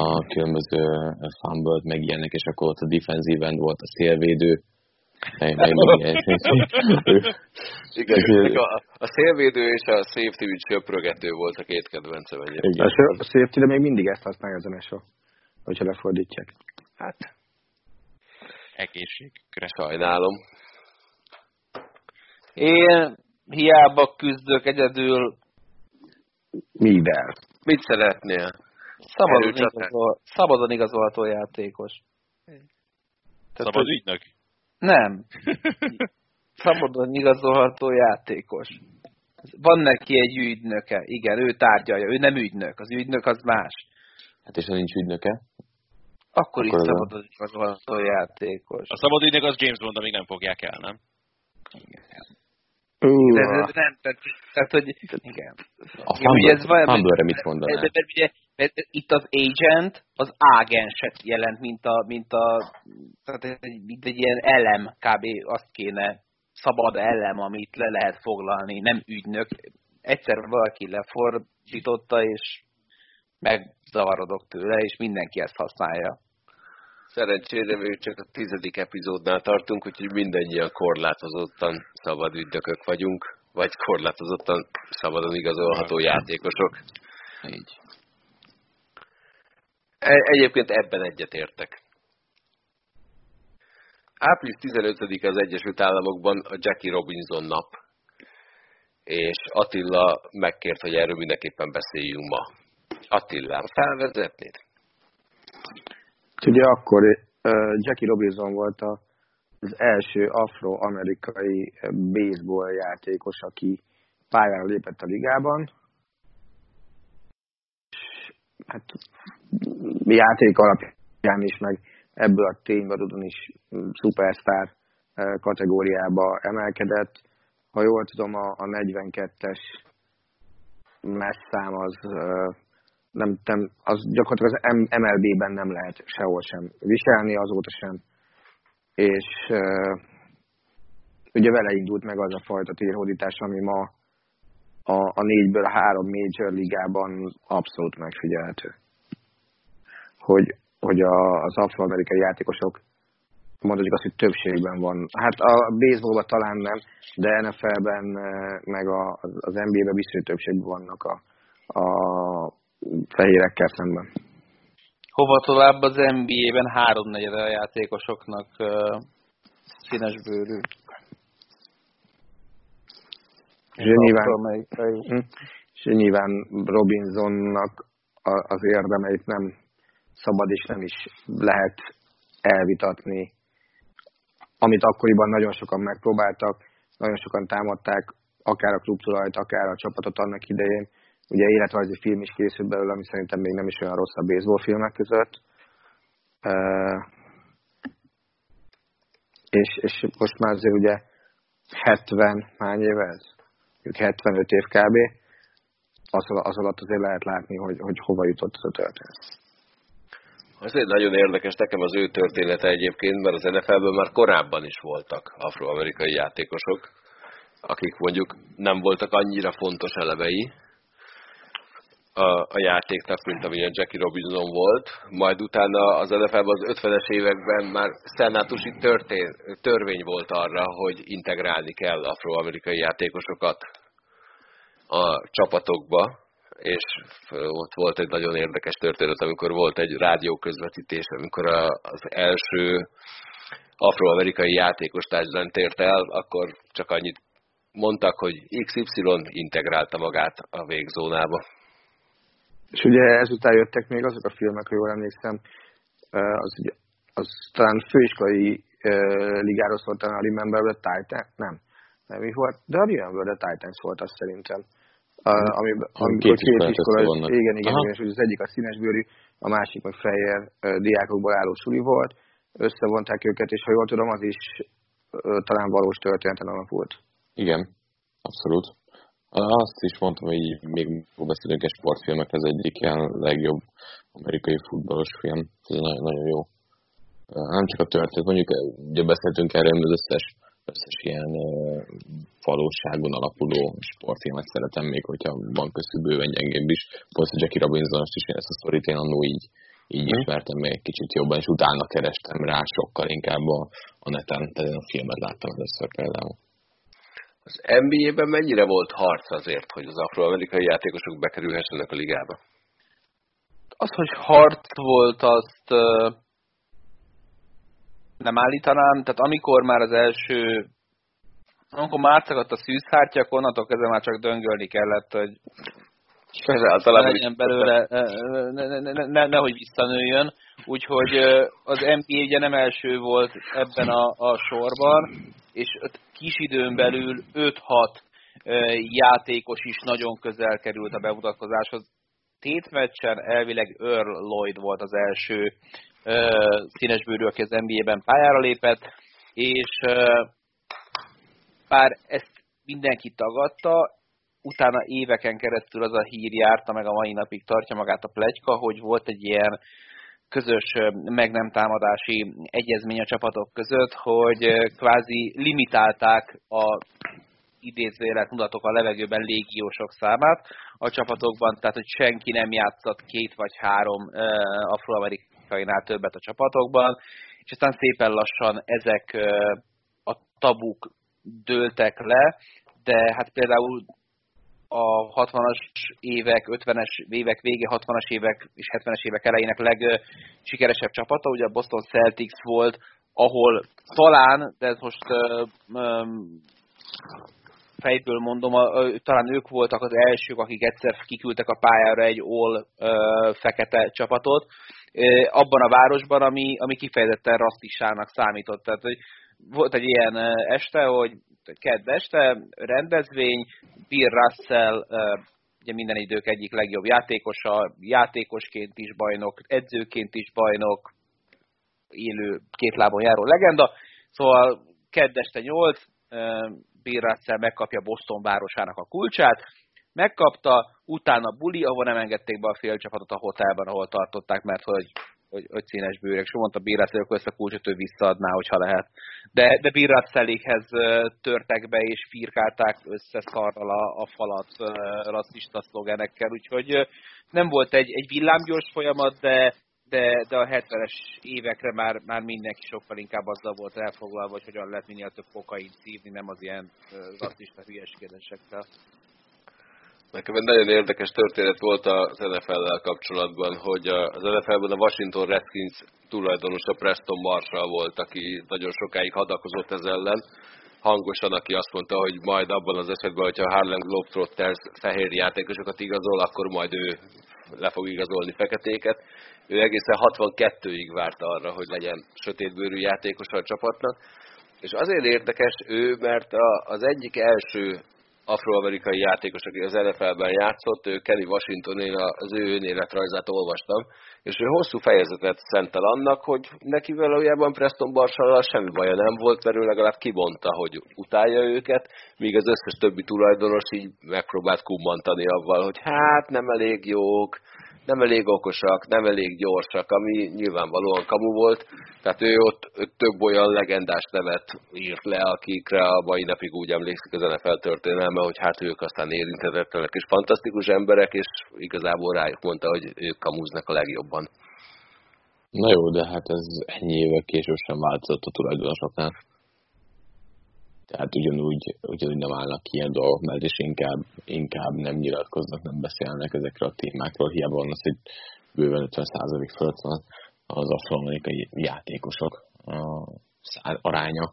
a különböző fumble-t, meg ilyenek, és akkor ott a defensive end volt a szélvédő. Meg, meg, meg, igen, a, a szélvédő és a safety ügy söprögető volt a két kedvencem egyébként. A safety, de még mindig ezt használja az en es o, hogyha lefordítják. Hát, egészségükre. Sajnálom. Én hiába küzdök egyedül. Mivel? Mit szeretnél? Szabadon, igazol, szabadon igazolható játékos. Tehát szabad ügynök? Nem. Szabadon igazolható játékos. Van neki egy ügynöke. Igen, ő tárgyalja. Ő nem ügynök. Az ügynök az más. Hát és ha nincs ügynöke? Akkor, Akkor is szabadon igazolható játékos. A szabad ügynök az James Bond, amíg nem fogják el, nem? Igen. De ez nem, tehát, tehát, hogy igen. A Fumble-re mit mondanál? De, de, de, de, de, de itt az agent, az ágenset jelent, mint a, mint a tehát egy, mint egy ilyen elem, kb. Azt kéne, szabad elem, amit le lehet foglalni, nem ügynök. Egyszer valaki lefordította, és megzavarodok tőle, és mindenki ezt használja. Szerencsére még csak a tizedik epizódnál tartunk, úgyhogy mindannyian korlátozottan szabad ügynökök vagyunk. vagy korlátozottan szabadon igazolható játékosok. Így. Egyébként ebben egyetértek. április tizenötödike az Egyesült Államokban a Jackie Robinson nap, és Attila megkért, hogy erről mindenképpen beszéljünk ma. Attilám, felvezetnéd? Ugye akkor Jackie Robinson volt az első afroamerikai baseball játékos, aki pályára lépett a ligában. Hát játék alapján is, meg ebből a tényből is szupersztár kategóriába emelkedett. Ha jól tudom, a negyvenkettes meccs szám az, nem, nem, az gyakorlatilag az em el bé-ben nem lehet sehol sem viselni, azóta sem. És ugye vele indult meg az a fajta térhódítás, ami ma a, a négyből a három major ligában abszolút megfigyelhető. Hogy hogy az afroamerikai játékosok, mondjuk azt, hogy többségben van. Hát a baseballban talán nem, de en ef el-ben meg az en bé á-ben biztos, hogy többségben vannak a, a fehérekkel szemben. Hova tovább az en bé á-ben háromnegyede a játékosoknak színes bőrű. És nyilván, és nyilván Robinsonnak az érdemeit nem szabad és nem is lehet elvitatni, amit akkoriban nagyon sokan megpróbáltak, nagyon sokan támadták, akár a klubtulajt, akár a csapatot annak idején. Ugye életrajzi film is készült belőle, ami szerintem még nem is olyan rossz a baseball filmek között. És, és most már azért ugye hetven, hány éve ez? hetvenöt év kb. Az, az alatt azért lehet látni, hogy, hogy hova jutott ez a történet. Azért nagyon érdekes nekem az ő története egyébként, mert az en ef el-ből már korábban is voltak afroamerikai játékosok, akik mondjuk nem voltak annyira fontos elevei a, a játéknak, mint amilyen Jackie Robinson volt. Majd utána az en ef el-ben az ötvenes években már szenátusi történ, törvény volt arra, hogy integrálni kell afroamerikai játékosokat a csapatokba. És ott volt egy nagyon érdekes történet, amikor volt egy rádió közvetítés, amikor az első afroamerikai játékos társadalán tért el, akkor csak annyit mondtak, hogy iksz ipszilon integrálta magát a végzónába. És ugye ezután jöttek még azok a filmek, hogy jól emlékszem, az, az talán főiskolai ligáról szólt, a Remember the Titans, nem, nem mi volt, de a Remember the Titans volt azt szerintem. A, ami, amikor két, két iskolai, igen, igen, igen, és az egyik a színesbőrű, a másik meg fehér diákokból álló suli volt, összevonták őket, és ha jól tudom, az is talán valós történeten alapult. Igen, abszolút. Azt is mondtam, hogy még beszélünk egy sportfilmek, ez egyik ilyen legjobb amerikai futballos film, ez nagyon, nagyon jó. Nem csak a történet, mondjuk ugye beszéltünk erről, az összes összes ilyen valóságon alapuló sportfilmet szeretem, még hogyha van köztük bőven gyengébb is. Pont Jackie Robinson-t is, én ezt a sztorit én annól így, így mm. ismertem még egy kicsit jobban, és utána kerestem rá sokkal inkább a, a neten, tehát én a filmet láttam először például. Az en bé á-ben mennyire volt harc azért, hogy az afroamerikai játékosok bekerülhessenek a ligába? Az, hogy harc volt, azt... nem állítanám, tehát amikor már az első, amikor már szakadt a szűzhártya, akkor onnantól kezdve már csak döngölni kellett, hogy ne legyen belőle, nehogy ne, ne, ne, ne, visszanőjön. Úgyhogy az en bé á ugye nem első volt ebben a, a sorban, és kis időn belül öt-hat játékos is nagyon közel került a bemutatkozáshoz. Tétmeccsen elvileg Earl Lloyd volt az első színesbőrű, aki az en bé á-ben pályára lépett, és bár ezt mindenki tagadta, utána éveken keresztül az a hír járta, meg a mai napig tartja magát a pletyka, hogy volt egy ilyen közös meg nem támadási egyezmény a csapatok között, hogy kvázi limitálták a idézőjelet mutatok a levegőben légiósok számát a csapatokban, tehát hogy senki nem játszott két vagy három afroamerikai többet a csapatokban, és aztán szépen lassan ezek a tabuk dőltek le, de hát például a hatvanas évek, ötvenes évek vége, hatvanas évek és hetvenes évek elejének legsikeresebb csapata, ugye a Boston Celtics volt, ahol talán, de ez most uh, um, fejből mondom, uh, talán ők voltak az elsők, akik egyszer kiküldtek a pályára egy all uh, fekete csapatot, uh, abban a városban, ami, ami kifejezetten rasszistának számított. Tehát, hogy volt egy ilyen este, hogy kedd este, rendezvény, Bill Russell, ugye minden idők egyik legjobb játékosa, játékosként is bajnok, edzőként is bajnok, élő két lábon járó legenda. Szóval kedd este nyolc, Bill Russell megkapja Boston városának a kulcsát, megkapta, utána buli, ahol nem engedték be a félcsapatot a hotelben, ahol tartották, mert hogy Hogy, hogy színes bőrök. Soha mondta Bill Russell, akkor ezt a kulcsot ő visszaadná, hogyha lehet. De, de Bill Russellékhez törtek be, és firkálták össze szarral a, a falat rasszista szlogenekkel. Úgyhogy nem volt egy, egy villámgyors folyamat, de, de, de a hetvenes évekre már, már mindenki sokkal inkább azzal volt elfoglalva, hogy hogyan lehet minél több kokaint szívni, nem az ilyen rasszista hülyeskedésekkel. Nekem egy nagyon érdekes történet volt az en ef el-lel kapcsolatban, hogy az en ef el-ben a Washington Redskins tulajdonosa Preston Marshall volt, aki nagyon sokáig hadakozott ez ellen. Hangosan, aki azt mondta, hogy majd abban az esetben, hogyha a Harlem Globetrotters fehér játékosokat igazol, akkor majd ő le fog igazolni feketéket. Ő egészen hatvankettőig várt arra, hogy legyen sötétbőrű játékosa a csapatnak. És azért érdekes ő, mert az egyik első afroamerikai játékos, aki az en ef el-ben játszott, ő Kenny Washington-én az ő önéletrajzát olvastam, és ő hosszú fejezetet szentel annak, hogy neki valójában Preston Marshall-al semmi baja nem volt, mert ő legalább kibonta, hogy utálja őket, míg az összes többi tulajdonos így megpróbált kummantani avval, hogy hát nem elég jók, nem elég okosak, nem elég gyorsak, ami nyilvánvalóan kamu volt. Tehát ő ott ő több olyan legendás nevet írt le, akikre a mai napig úgy emlékszik az en ef el történelme, hogy hát ők aztán érintetetlenek és fantasztikus emberek, és igazából rájuk mondta, hogy ők kamuznak a legjobban. Na jó, de hát ez ennyi évek később sem változott a tulajdonosoknál. Tehát ugyanúgy, ugyanúgy nem állnak ilyen dolgok, mert is inkább, inkább nem nyilatkoznak, nem beszélnek ezekről a témákról. Hiába van az, hogy bőven ötven százalék fölött van az afroamerikai játékosok aránya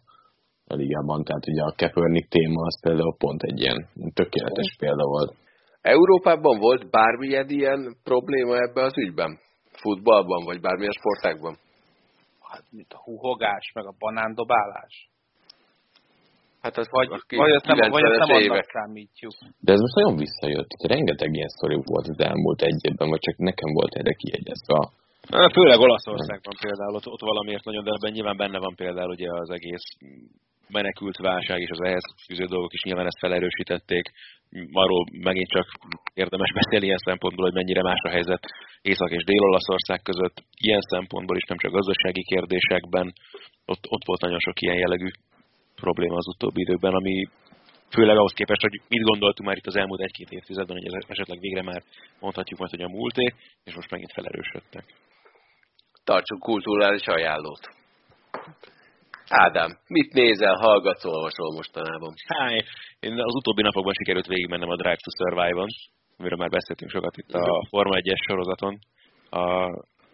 a ligában. Tehát ugye a Kaepernick téma az például pont egy ilyen tökéletes példa volt. Európában volt bármilyen ilyen probléma ebben az ügyben? Futballban vagy bármilyen sportágban? Hát mint a húhogás, meg a banándobálás. Hát az vagy, vagy azt nem, vagy nem annak számítjuk. De ez most nagyon visszajött. Rengeteg ilyen sztori volt az elmúlt egy évben, vagy csak nekem volt erre kiegyezve. Főleg Olaszországban például, ott, ott valamiért nagyon, de ebben nyilván benne van például ugye az egész menekült válság és az ehhez fűző dolgok is nyilván ezt felerősítették. Arról megint csak érdemes beszélni ilyen szempontból, hogy mennyire más a helyzet Észak- és Dél-Olaszország között. Ilyen szempontból is, nem csak gazdasági kérdésekben, ott, ott volt nagyon sok ilyen jellegű probléma az utóbbi időben, ami főleg ahhoz képest, hogy mit gondoltunk már itt az elmúlt egy-két évtizedben, hogy ez esetleg végre már mondhatjuk majd, hogy a múlté, és most megint felerősödtek. Tartsuk kulturális ajánlót. Ádám, mit nézel, hallgatsz, olvasol mostanában? Háj, én az utóbbi napokban sikerült végigmennem a Drive to Survive-on, amiről már beszéltünk sokat itt a Forma egyes sorozaton, a,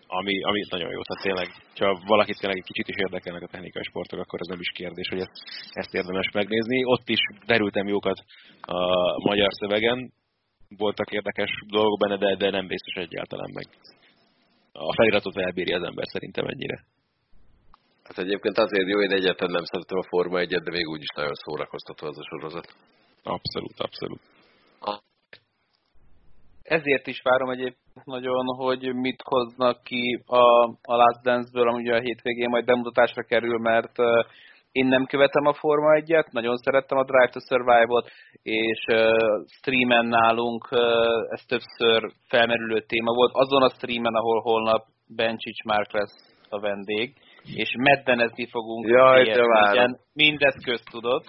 ami, ami nagyon jó, tehát tényleg, ha valakit tényleg egy kicsit is érdekelnek a technikai sportok, akkor ez nem is kérdés, hogy ezt, ezt érdemes megnézni. Ott is derültem jókat a magyar szövegen, voltak érdekes dolgok benne, de, de nem biztos egyáltalán meg. A feliratot elbírja az ember szerintem ennyire. Hát egyébként azért jó, én egyáltalán nem szeretem a Forma egyet, de még úgyis nagyon szórakoztató az a sorozat. Abszolút, abszolút. Ah. Ezért is várom egyébként nagyon, hogy mit hoznak ki a, a Last Dance-ből, ami ugye a hétvégén majd bemutatásra kerül, mert én nem követem a Forma egyet, nagyon szerettem a Drive to Survive-ot, és streamen nálunk ez többször felmerülő téma volt. Azon a streamen, ahol holnap Bencsics Márk lesz a vendég, és meddenezni fogunk. Jaj, de várom. Mindezt köztudott.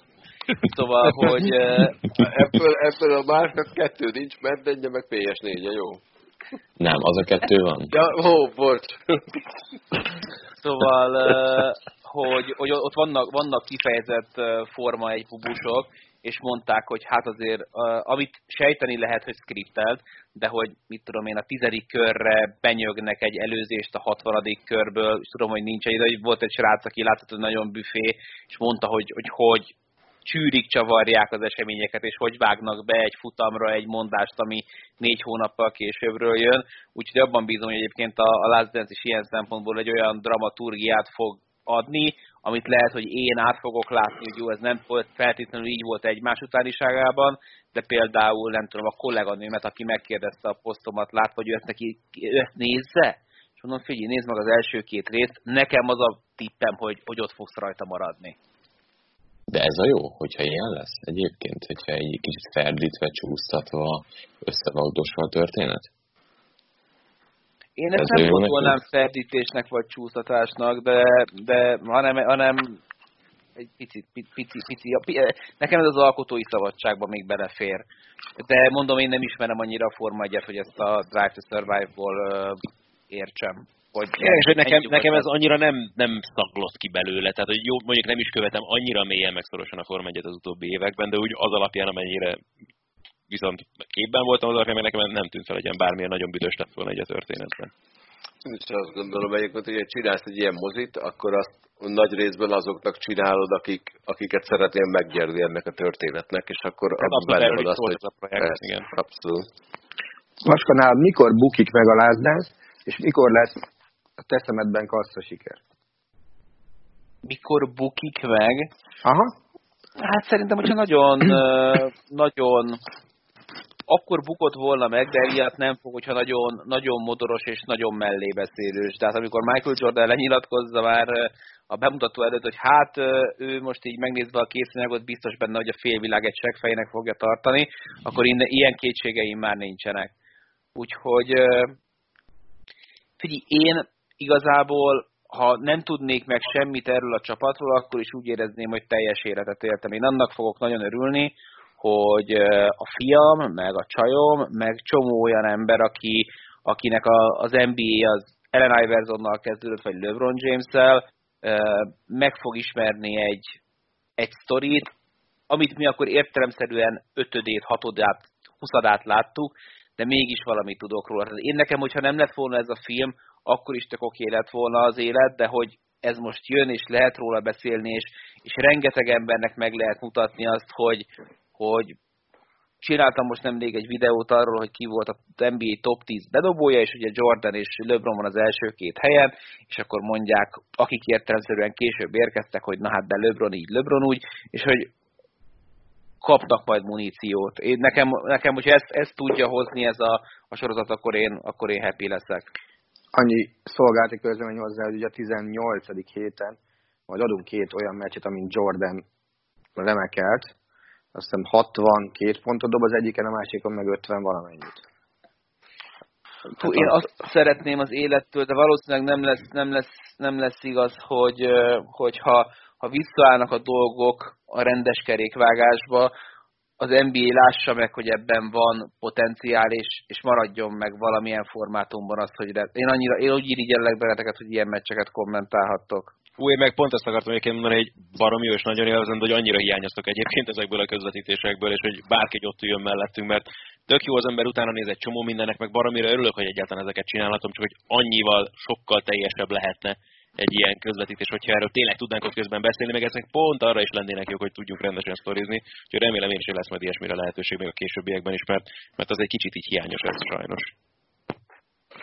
Szóval, hogy ebből, ebből a másnak kettő nincs, mert egyen meg pé es négy-e, jó? Nem, az a kettő van. Ja, ó, bocs. Szóval, hogy, hogy ott vannak, vannak kifejezett forma egy publikusok, és mondták, hogy hát azért, uh, amit sejteni lehet, hogy skriptelt, de hogy mit tudom én, a tizedik körre benyögnek egy előzést a hatvanadik körből, és tudom, hogy nincs egy, de volt egy srác, aki látszott, hogy nagyon büfé, és mondta, hogy hogy, hogy csűrik csavarják az eseményeket, és hogy vágnak be egy futamra egy mondást, ami négy hónappal későbbről jön. Úgyhogy abban bízom, hogy egyébként a, a Last Dance is ilyen szempontból egy olyan dramaturgiát fog adni, amit lehet, hogy én át fogok látni, hogy jó, ez nem feltétlenül így volt egymás utániságában, de például, nem tudom, a kolléganőmet, aki megkérdezte a posztomat, látva, hogy ő ezt, neki, ő ezt nézze, és mondom, figyelj, nézd meg az első két részt, nekem az a tippem, hogy, hogy ott fogsz rajta maradni. De ez a jó, hogyha ilyen lesz egyébként, hogyha egy kicsit ferdítve, csúsztatva, összevagdosva a történet? Én ezt ez nem gondolnám ferdítésnek vagy csúsztatásnak, de, de hanem, hanem egy picit, pici, pici, nekem ez az alkotói szabadságban még belefér. De mondom, én nem ismerem annyira a Forma egyet, hogy ezt a Drive to Survive-ból értsem. Hogy én, és hogy nekem, nekem ez annyira nem, nem szaglott ki belőle, tehát hogy jó, mondjuk nem is követem annyira mélyen meg szorosan a Forma egyet az utóbbi években, de úgy az alapján, amennyire viszont képben voltam az alapján, mert nekem nem tűnt fel, hogy bármilyen nagyon büdös lett volna egy a történetben. Én is azt gondolom egyébként, hogy ha csinálsz egy ilyen mozit, akkor azt nagy részben azoknak csinálod, akik, akiket szeretnél meggyerni ennek a történetnek, és akkor benne van azt, hogy persze, abszolút. Baskanál mikor bukik meg a Last Dance, és mikor lesz a te szemedben kassza siker? Mikor bukik meg? Aha. Hát szerintem, hogyha nagyon, nagyon... akkor bukott volna meg, de ilyet nem fog, hogyha nagyon, nagyon modoros és nagyon mellébeszélős. Tehát amikor Michael Jordan lenyilatkozza már a bemutató előtt, hogy hát ő most így megnézve a készanyagot biztos benne, hogy a félvilág egy seggfejének fogja tartani, akkor innen, ilyen kétségeim már nincsenek. Úgyhogy figyelj, én igazából, ha nem tudnék meg semmit erről a csapatról, akkor is úgy érezném, hogy teljes életet éltem. Én annak fogok nagyon örülni, hogy a fiam, meg a csajom, meg csomó olyan ember, aki, akinek a, az en bé á az Allen Iversonnal kezdődött, vagy LeBron James-szel, meg fog ismerni egy, egy sztorit, amit mi akkor értelemszerűen ötödét, hatodát, huszadát láttuk, de mégis valamit tudok róla. Én nekem, hogyha nem lett volna ez a film, akkor is tök oké lett volna az élet, de hogy ez most jön, és lehet róla beszélni, és, és rengeteg embernek meg lehet mutatni azt, hogy hogy csináltam most nemrég egy videót arról, hogy ki volt az en bé á top tíz bedobója, és ugye Jordan és LeBron van az első két helyen, és akkor mondják, akik értelemszerűen később érkeztek, hogy na hát de LeBron így, LeBron úgy, és hogy kapnak majd muníciót. Én nekem, nekem hogyha ezt, ezt tudja hozni ez a, a sorozat, akkor én, akkor én happy leszek. Annyi szolgálati közlemény hozzá, hogy ugye a tizennyolcadik héten majd adunk két olyan meccset, amint Jordan remekelt. Azt hiszem hatvankét pontot dob az egyiken, a másikon meg ötven valamennyit. Hú, én azt szeretném az élettől, de valószínűleg nem lesz, nem lesz, nem lesz igaz, hogy, hogyha ha visszaállnak a dolgok a rendes kerékvágásba, az en bé á lássa meg, hogy ebben van potenciál, és, és maradjon meg valamilyen formátumban az, hogy de én annyira, én úgy irigyellek benneteket, hogy ilyen meccseket kommentálhattok. Új, meg pont ezt akartam egyébként mondani, hogy baromi jó és nagyon élvezendő, hogy annyira hiányoztok egyébként ezekből a közvetítésekből, és hogy bárki ott üljön mellettünk, mert tök jó az ember utána néz egy csomó mindennek, meg baromira örülök, hogy egyáltalán ezeket csinálhatom, csak hogy annyival sokkal teljesebb lehetne egy ilyen közvetítés, hogyha erről tényleg tudnánk ott közben beszélni, meg ezek pont arra is lennének jók, hogy tudjuk rendesen sztorizni, úgyhogy remélem én is lesz majd ilyesmire lehetőség még a későbbiekben is, mert, mert az egy kicsit így hiányos ez sajnos.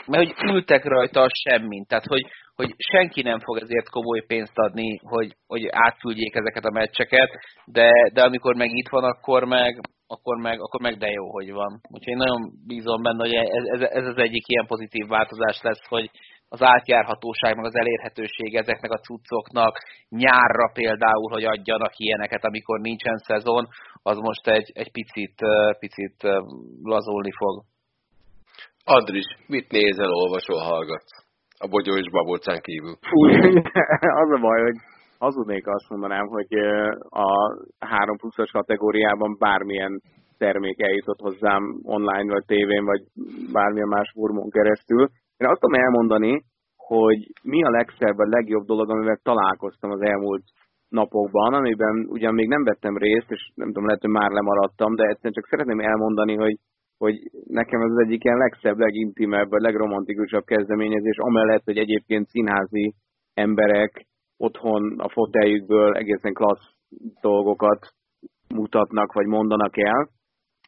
Mert hogy ültek rajta a semmin, tehát hogy, hogy senki nem fog ezért komoly pénzt adni, hogy, hogy átküldjék ezeket a meccseket, de, de amikor meg itt van, akkor meg, akkor meg, akkor meg de jó, hogy van. Úgyhogy én nagyon bízom benne, hogy ez, ez, ez az egyik ilyen pozitív változás lesz, hogy az átjárhatóság, meg az elérhetőség ezeknek a cuccoknak nyárra például, hogy adjanak ilyeneket, amikor nincsen szezon, az most egy, egy picit, picit lazulni fog. Andris, mit nézel, olvasol, hallgatsz? A Bogyó és Babócán kívül. Úgy, az a baj, hogy hazudnék, azt mondanám, hogy a három pluszos kategóriában bármilyen termék eljutott hozzám online, vagy tévén, vagy bármilyen más formon keresztül. Én azt tudom elmondani, hogy mi a legszebb, vagy legjobb dolog, amivel találkoztam az elmúlt napokban, amiben ugyan még nem vettem részt, és nem tudom, lehet, hogy már lemaradtam, de egyszerűen csak szeretném elmondani, hogy, hogy nekem ez az egyik ilyen legszebb, legintimebb, vagy legromantikusabb kezdeményezés, amellett, hogy egyébként színházi emberek otthon a foteljükből egészen klassz dolgokat mutatnak, vagy mondanak el,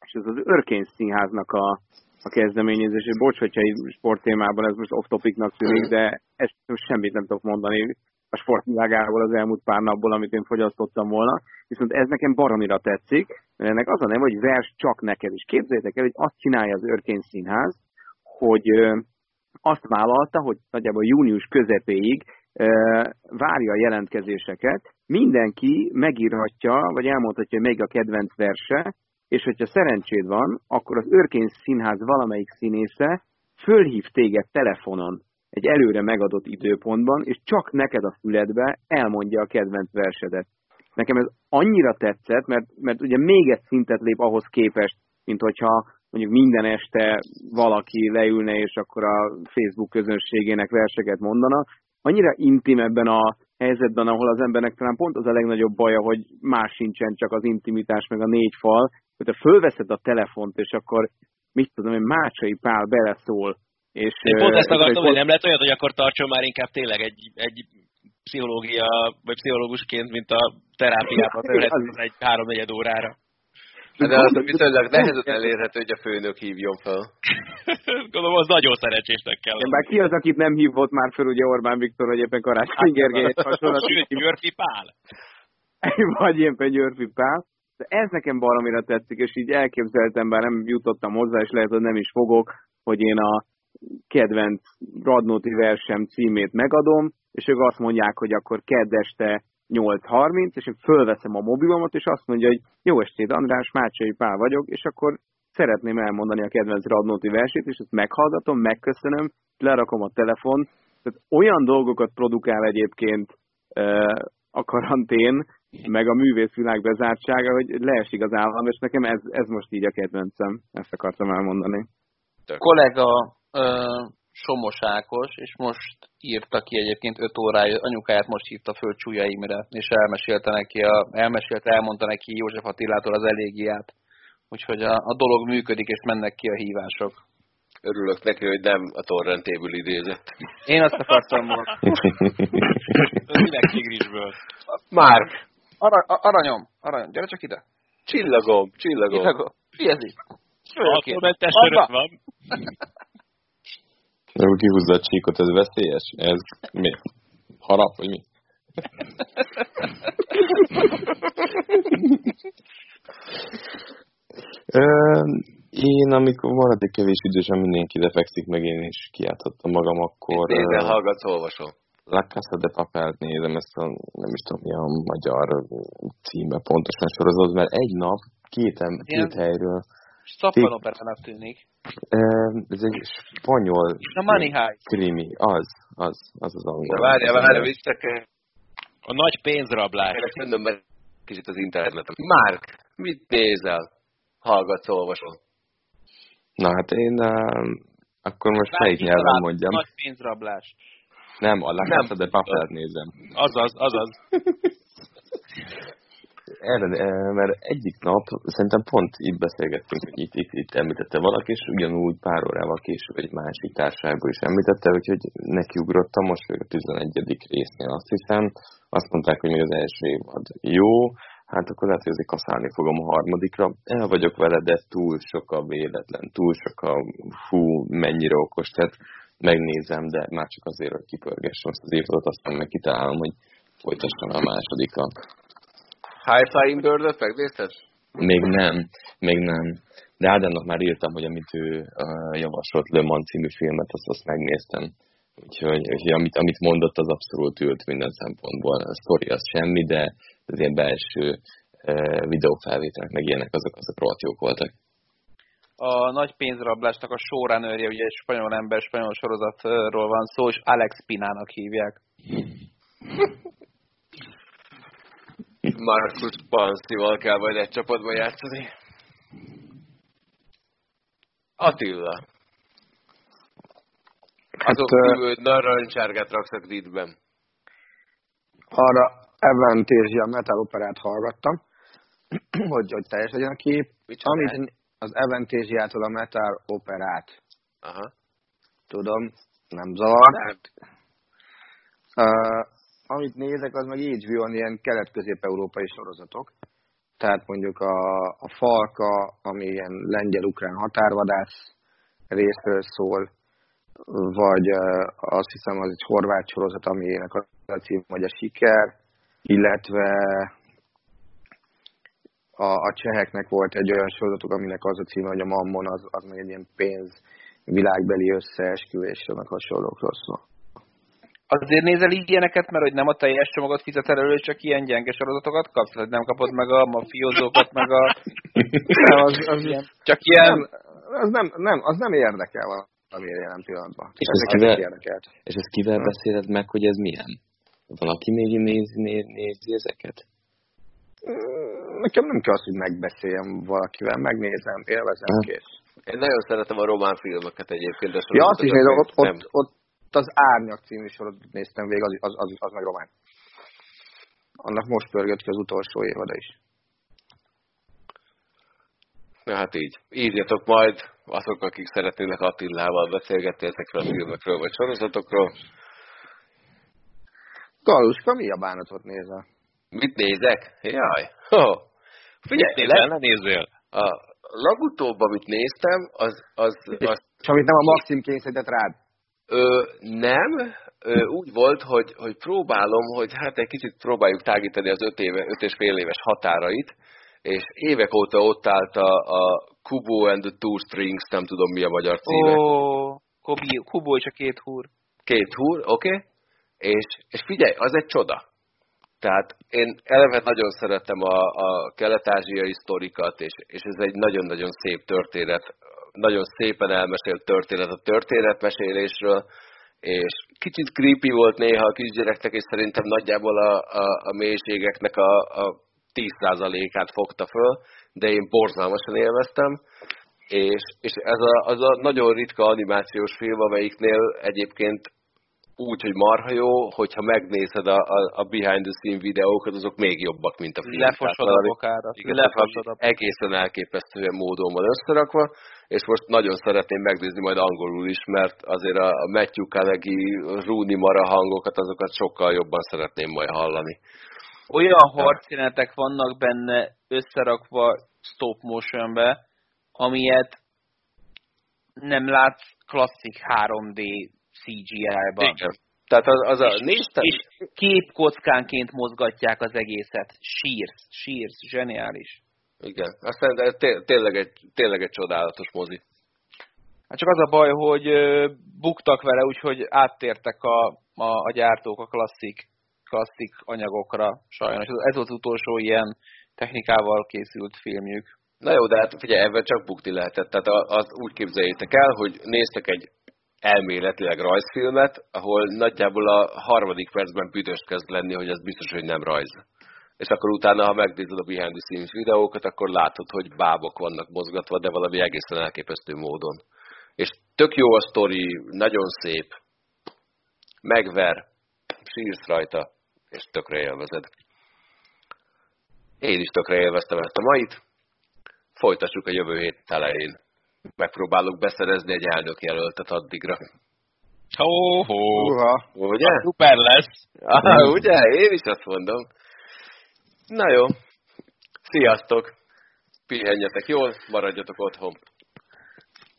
és ez az Örkény Színháznak a a kezdeményezés, és bocs, hogyha egy sporttémában ez most off-topicnak tűnik, de ezt semmit nem tudok mondani a sportvilágából az elmúlt pár napból, amit én fogyasztottam volna, viszont ez nekem baromira tetszik, mert ennek az a neve, hogy vers csak neked is. Képzeljétek el, hogy azt csinálja az Örkény Színház, hogy azt vállalta, hogy nagyjából június közepéig várja a jelentkezéseket, mindenki megírhatja, vagy elmondhatja, hogy még a kedvenc verse, és hogyha szerencséd van, akkor az Örkény Színház valamelyik színésze fölhív téged telefonon egy előre megadott időpontban, és csak neked a füledbe elmondja a kedvenc versedet. Nekem ez annyira tetszett, mert, mert ugye még egy szintet lép ahhoz képest, mint hogyha mondjuk minden este valaki leülne, és akkor a Facebook közönségének verseket mondana. Annyira intim ebben a helyzetben, ahol az embernek talán pont az a legnagyobb baja, hogy más sincsen, csak az intimitás, meg a négy fal, hogy te fölveszed a telefont, és akkor mit tudom én, Mácsai Pál beleszól. És, én pont ezt akartam, hogy nem lehet olyan, hogy akkor tartson már inkább tényleg egy, egy pszichológia, vagy pszichológusként, mint a terápiában, az egy háromnegyed órára. De az viszonylag nehezen elérhető, hogy a főnök hívjon fel. Gondolom, az nagyon szerencsésnek kell. Bár ki az, akit nem hívott már föl, ugye Orbán Viktor, vagy éppen Karácsony Gergely hasonló. Györfi Pál. Vagy éppen Györfi Pál. De ez nekem baromira tetszik, és így elképzeltem, bár nem jutottam hozzá, és lehet, hogy nem is fogok, hogy én a kedvenc Radnóti versem címét megadom, és ők azt mondják, hogy akkor kedd este nyolc harminc, és én fölveszem a mobilomat, és azt mondja, hogy jó estét, András, Mácsai Pál vagyok, és akkor szeretném elmondani a kedvenc Radnóti versét, és ezt meghallgatom, megköszönöm, lerakom a telefon. Tehát olyan dolgokat produkál egyébként a karantén, meg a művészvilág bezártsága, hogy leesik az állam, és nekem ez, ez most így a kedvencem. Ezt akartam elmondani. A kollega uh, Somos Ákos, és most írta ki egyébként öt órája, anyukáját most hívta föl Csúlyaimre, és elmesélte neki, a, elmesélte, elmondta neki József Attilától az elégiát. Úgyhogy a, a dolog működik, és mennek ki a hívások. Örülök neki, hogy nem a torrentéből idézett. Én azt akartam volna. Az üvegtigrisből. Márk. Ara, aranyom, aranyom, gyere csak ide. Csillagom, csillagom. Csillagom. Mi ez itt? Attól, mert testörök van. Akkor kihúzza a csíkot, ez veszélyes? Ez mi? Harap, vagy mi? Én, amikor marad egy kevés idősen mindenki defekszik, meg én is kiátszottam magam, akkor... Itt nézel, hallgatsz, olvasom. La Casa de Papelt nézem, ezt a, nem is tudom, mi a magyar címe pontosan sorozat, mert egy nap, két, em, két helyről... Szappanoperának tűnik. Ez egy spanyol... A Money Heist. Krimi, az, az, az az angol. Várja, várja, visszak. A nagy pénzrablás. Mondom, mert kicsit az internetem. Márk, mit nézel? Hallgatsz, olvasol. Na hát én akkor most melyik nyelven mondjam. Nagy pénzrablás. Nem, a La Casa de Papelt nézem. Azaz, azaz. Erre, mert egyik nap, szerintem pont itt beszélgettünk, hogy itt, itt, itt említette valaki, és ugyanúgy pár órával később egy másik társaságból is említette, úgyhogy nekiugrottam, most még a tizenegyedik résznél azt hiszem, azt mondták, hogy még az első évad jó, hát akkor lehet, hogy azért kaszálni fogom a harmadikra, el vagyok vele, de túl sok a véletlen, túl sok a fú, mennyire okos, tehát megnézem, de már csak azért, hogy kipörgessem azt az évadot, aztán meg kitalálom, hogy folytassam a másodikat. High Flying Bird Effect, nézted? Még nem, még nem. De Ádámnak már írtam, hogy amit ő uh, javasolt, Le Mans című filmet, azt, azt megnéztem. Úgyhogy, úgyhogy amit, amit mondott, az abszolút ült minden szempontból. A sztori az semmi, de az ilyen belső uh, videófelvételek meg ilyenek, azok, azok rohadt jók voltak. A nagy pénzrablásnak a showrunnerje, ugye egy spanyol ember, spanyol sorozatról van szó, és Alex Pinának hívják. Markus Panszival kell majd egy csapatban játszani. Attila. Azok hát, kívül narancsárgát rakszak lidben. Arra Avantasia metal operát hallgattam, hogy, hogy teljes legyen a kép. Amit én az Avantasiától a metal operát. Aha. Tudom, nem zavar. Uh, amit nézek, az meg há bé ó-n ilyen kelet-közép-európai sorozatok. Tehát mondjuk a, a Falka, ami ilyen lengyel-ukrán határvadász részről szól, vagy uh, azt hiszem az egy horvát sorozat, aminek a cím, vagy a Siker, illetve a, a cseheknek volt egy olyan sorozatuk, aminek az a címe, hogy a Mammon, az, az meg egy ilyen pénz, világbeli összeesküvésről, meg hasonlókról szól. Azért nézel így ilyeneket, mert hogy nem a teljes csomagot fizet elő, csak ilyen gyenge sorozatokat kapsz, hogy nem kapod meg a mafiózókat, meg a... Nem, az, az ilyen... Csak ilyen... Nem, az, nem, nem, az nem érdekel valamiért jelen pillanatban. És ez kivel, és ezt kivel beszéled meg, hogy ez milyen? Valaki még nézi, nézi, nézi ezeket? Nekem nem kell az, hogy megbeszéljem valakivel, megnézem, élvezem, hát. Kész. Én nagyon szeretem a román filmeket egyébként. De ja, azt is nézem, ott, ott, ott az Árnyak című sorozatot néztem végig, az, az, az, az meg román. Annak most pörgött ki az utolsó évada is. Na hát így. Írjatok majd azok, akik szeretnének Attilával beszélgetni ezekről a filmekről vagy sorozatokról. Galuska, mi a bánatot nézel? Mit nézek? Jaj! Oh. Figyelj, nézel, ne nézzél! A legutóbb, amit néztem, az... az, az... És amit nem a Maxim kényszerített rád? Ö, nem. Ö, úgy volt, hogy, hogy próbálom, hogy hát egy kicsit próbáljuk tágítani az öt, éve, öt és fél éves határait, és évek óta ott állt a, a Kubo and the Two Strings, nem tudom mi a magyar címe. Ó, Kubo és a két húr. Két húr, oké. Okay. És, és figyelj, az egy csoda. Tehát én eleve nagyon szeretem a, a kelet-ázsiai sztorikat, és, és ez egy nagyon-nagyon szép történet. Nagyon szépen elmesélt történet a történetmesélésről, és kicsit creepy volt néha a kisgyereknek, és szerintem nagyjából a, a, a mélységeknek a, a tíz százalékát fogta föl, de én borzalmasan élveztem, és, és ez a, az a nagyon ritka animációs film, amelyiknél egyébként úgy, hogy marha jó, hogyha megnézed a, a, a behind the scene videókat, azok még jobbak, mint a film. Lefosod a bokára. Egészen elképesztően módon van összerakva, és most nagyon szeretném megnézni majd angolul is, mert azért a Matthew Carnegie, Rooney Mara hangokat, azokat sokkal jobban szeretném majd hallani. Olyan harcjelenetek vannak benne összerakva stop motionbe, amilyet nem látsz klasszik három dé cé gé í-ban. Tehát az, az a néztem. És képkockánként mozgatják az egészet. Sírsz, sírsz, zseniális. Igen, aztán tényleg egy, tényleg egy csodálatos mozi. Hát csak az a baj, hogy buktak vele, úgyhogy áttértek a, a, a gyártók a klasszik, klasszik anyagokra, sajnos. Ez volt az utolsó ilyen technikával készült filmjük. Na jó, de hát figyelj, ebben csak bukni lehetett. Tehát azt úgy képzeljétek el, hogy néztek egy elméletileg rajzfilmet, ahol nagyjából a harmadik percben büdös kezd lenni, hogy ez biztos, hogy nem rajz. És akkor utána, ha megnézed a behind the scenes videókat, akkor látod, hogy bábok vannak mozgatva, de valami egészen elképesztő módon. És tök jó a sztori, nagyon szép, megver, sírsz rajta, és tökre élvezed. Én is tökre élveztem ezt a mait, folytassuk a jövő hét elején. Megpróbálok beszerezni egy elnökjelöltet addigra. Ho-ho! Ugye? Szuper lesz! Ah, ugye? Én is azt mondom. Na jó. Sziasztok! Pihenjetek jól, maradjatok otthon.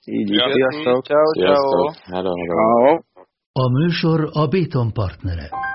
Így is. Sziasztok! Sziasztok! Hello, hello. A műsor a Béton partnere.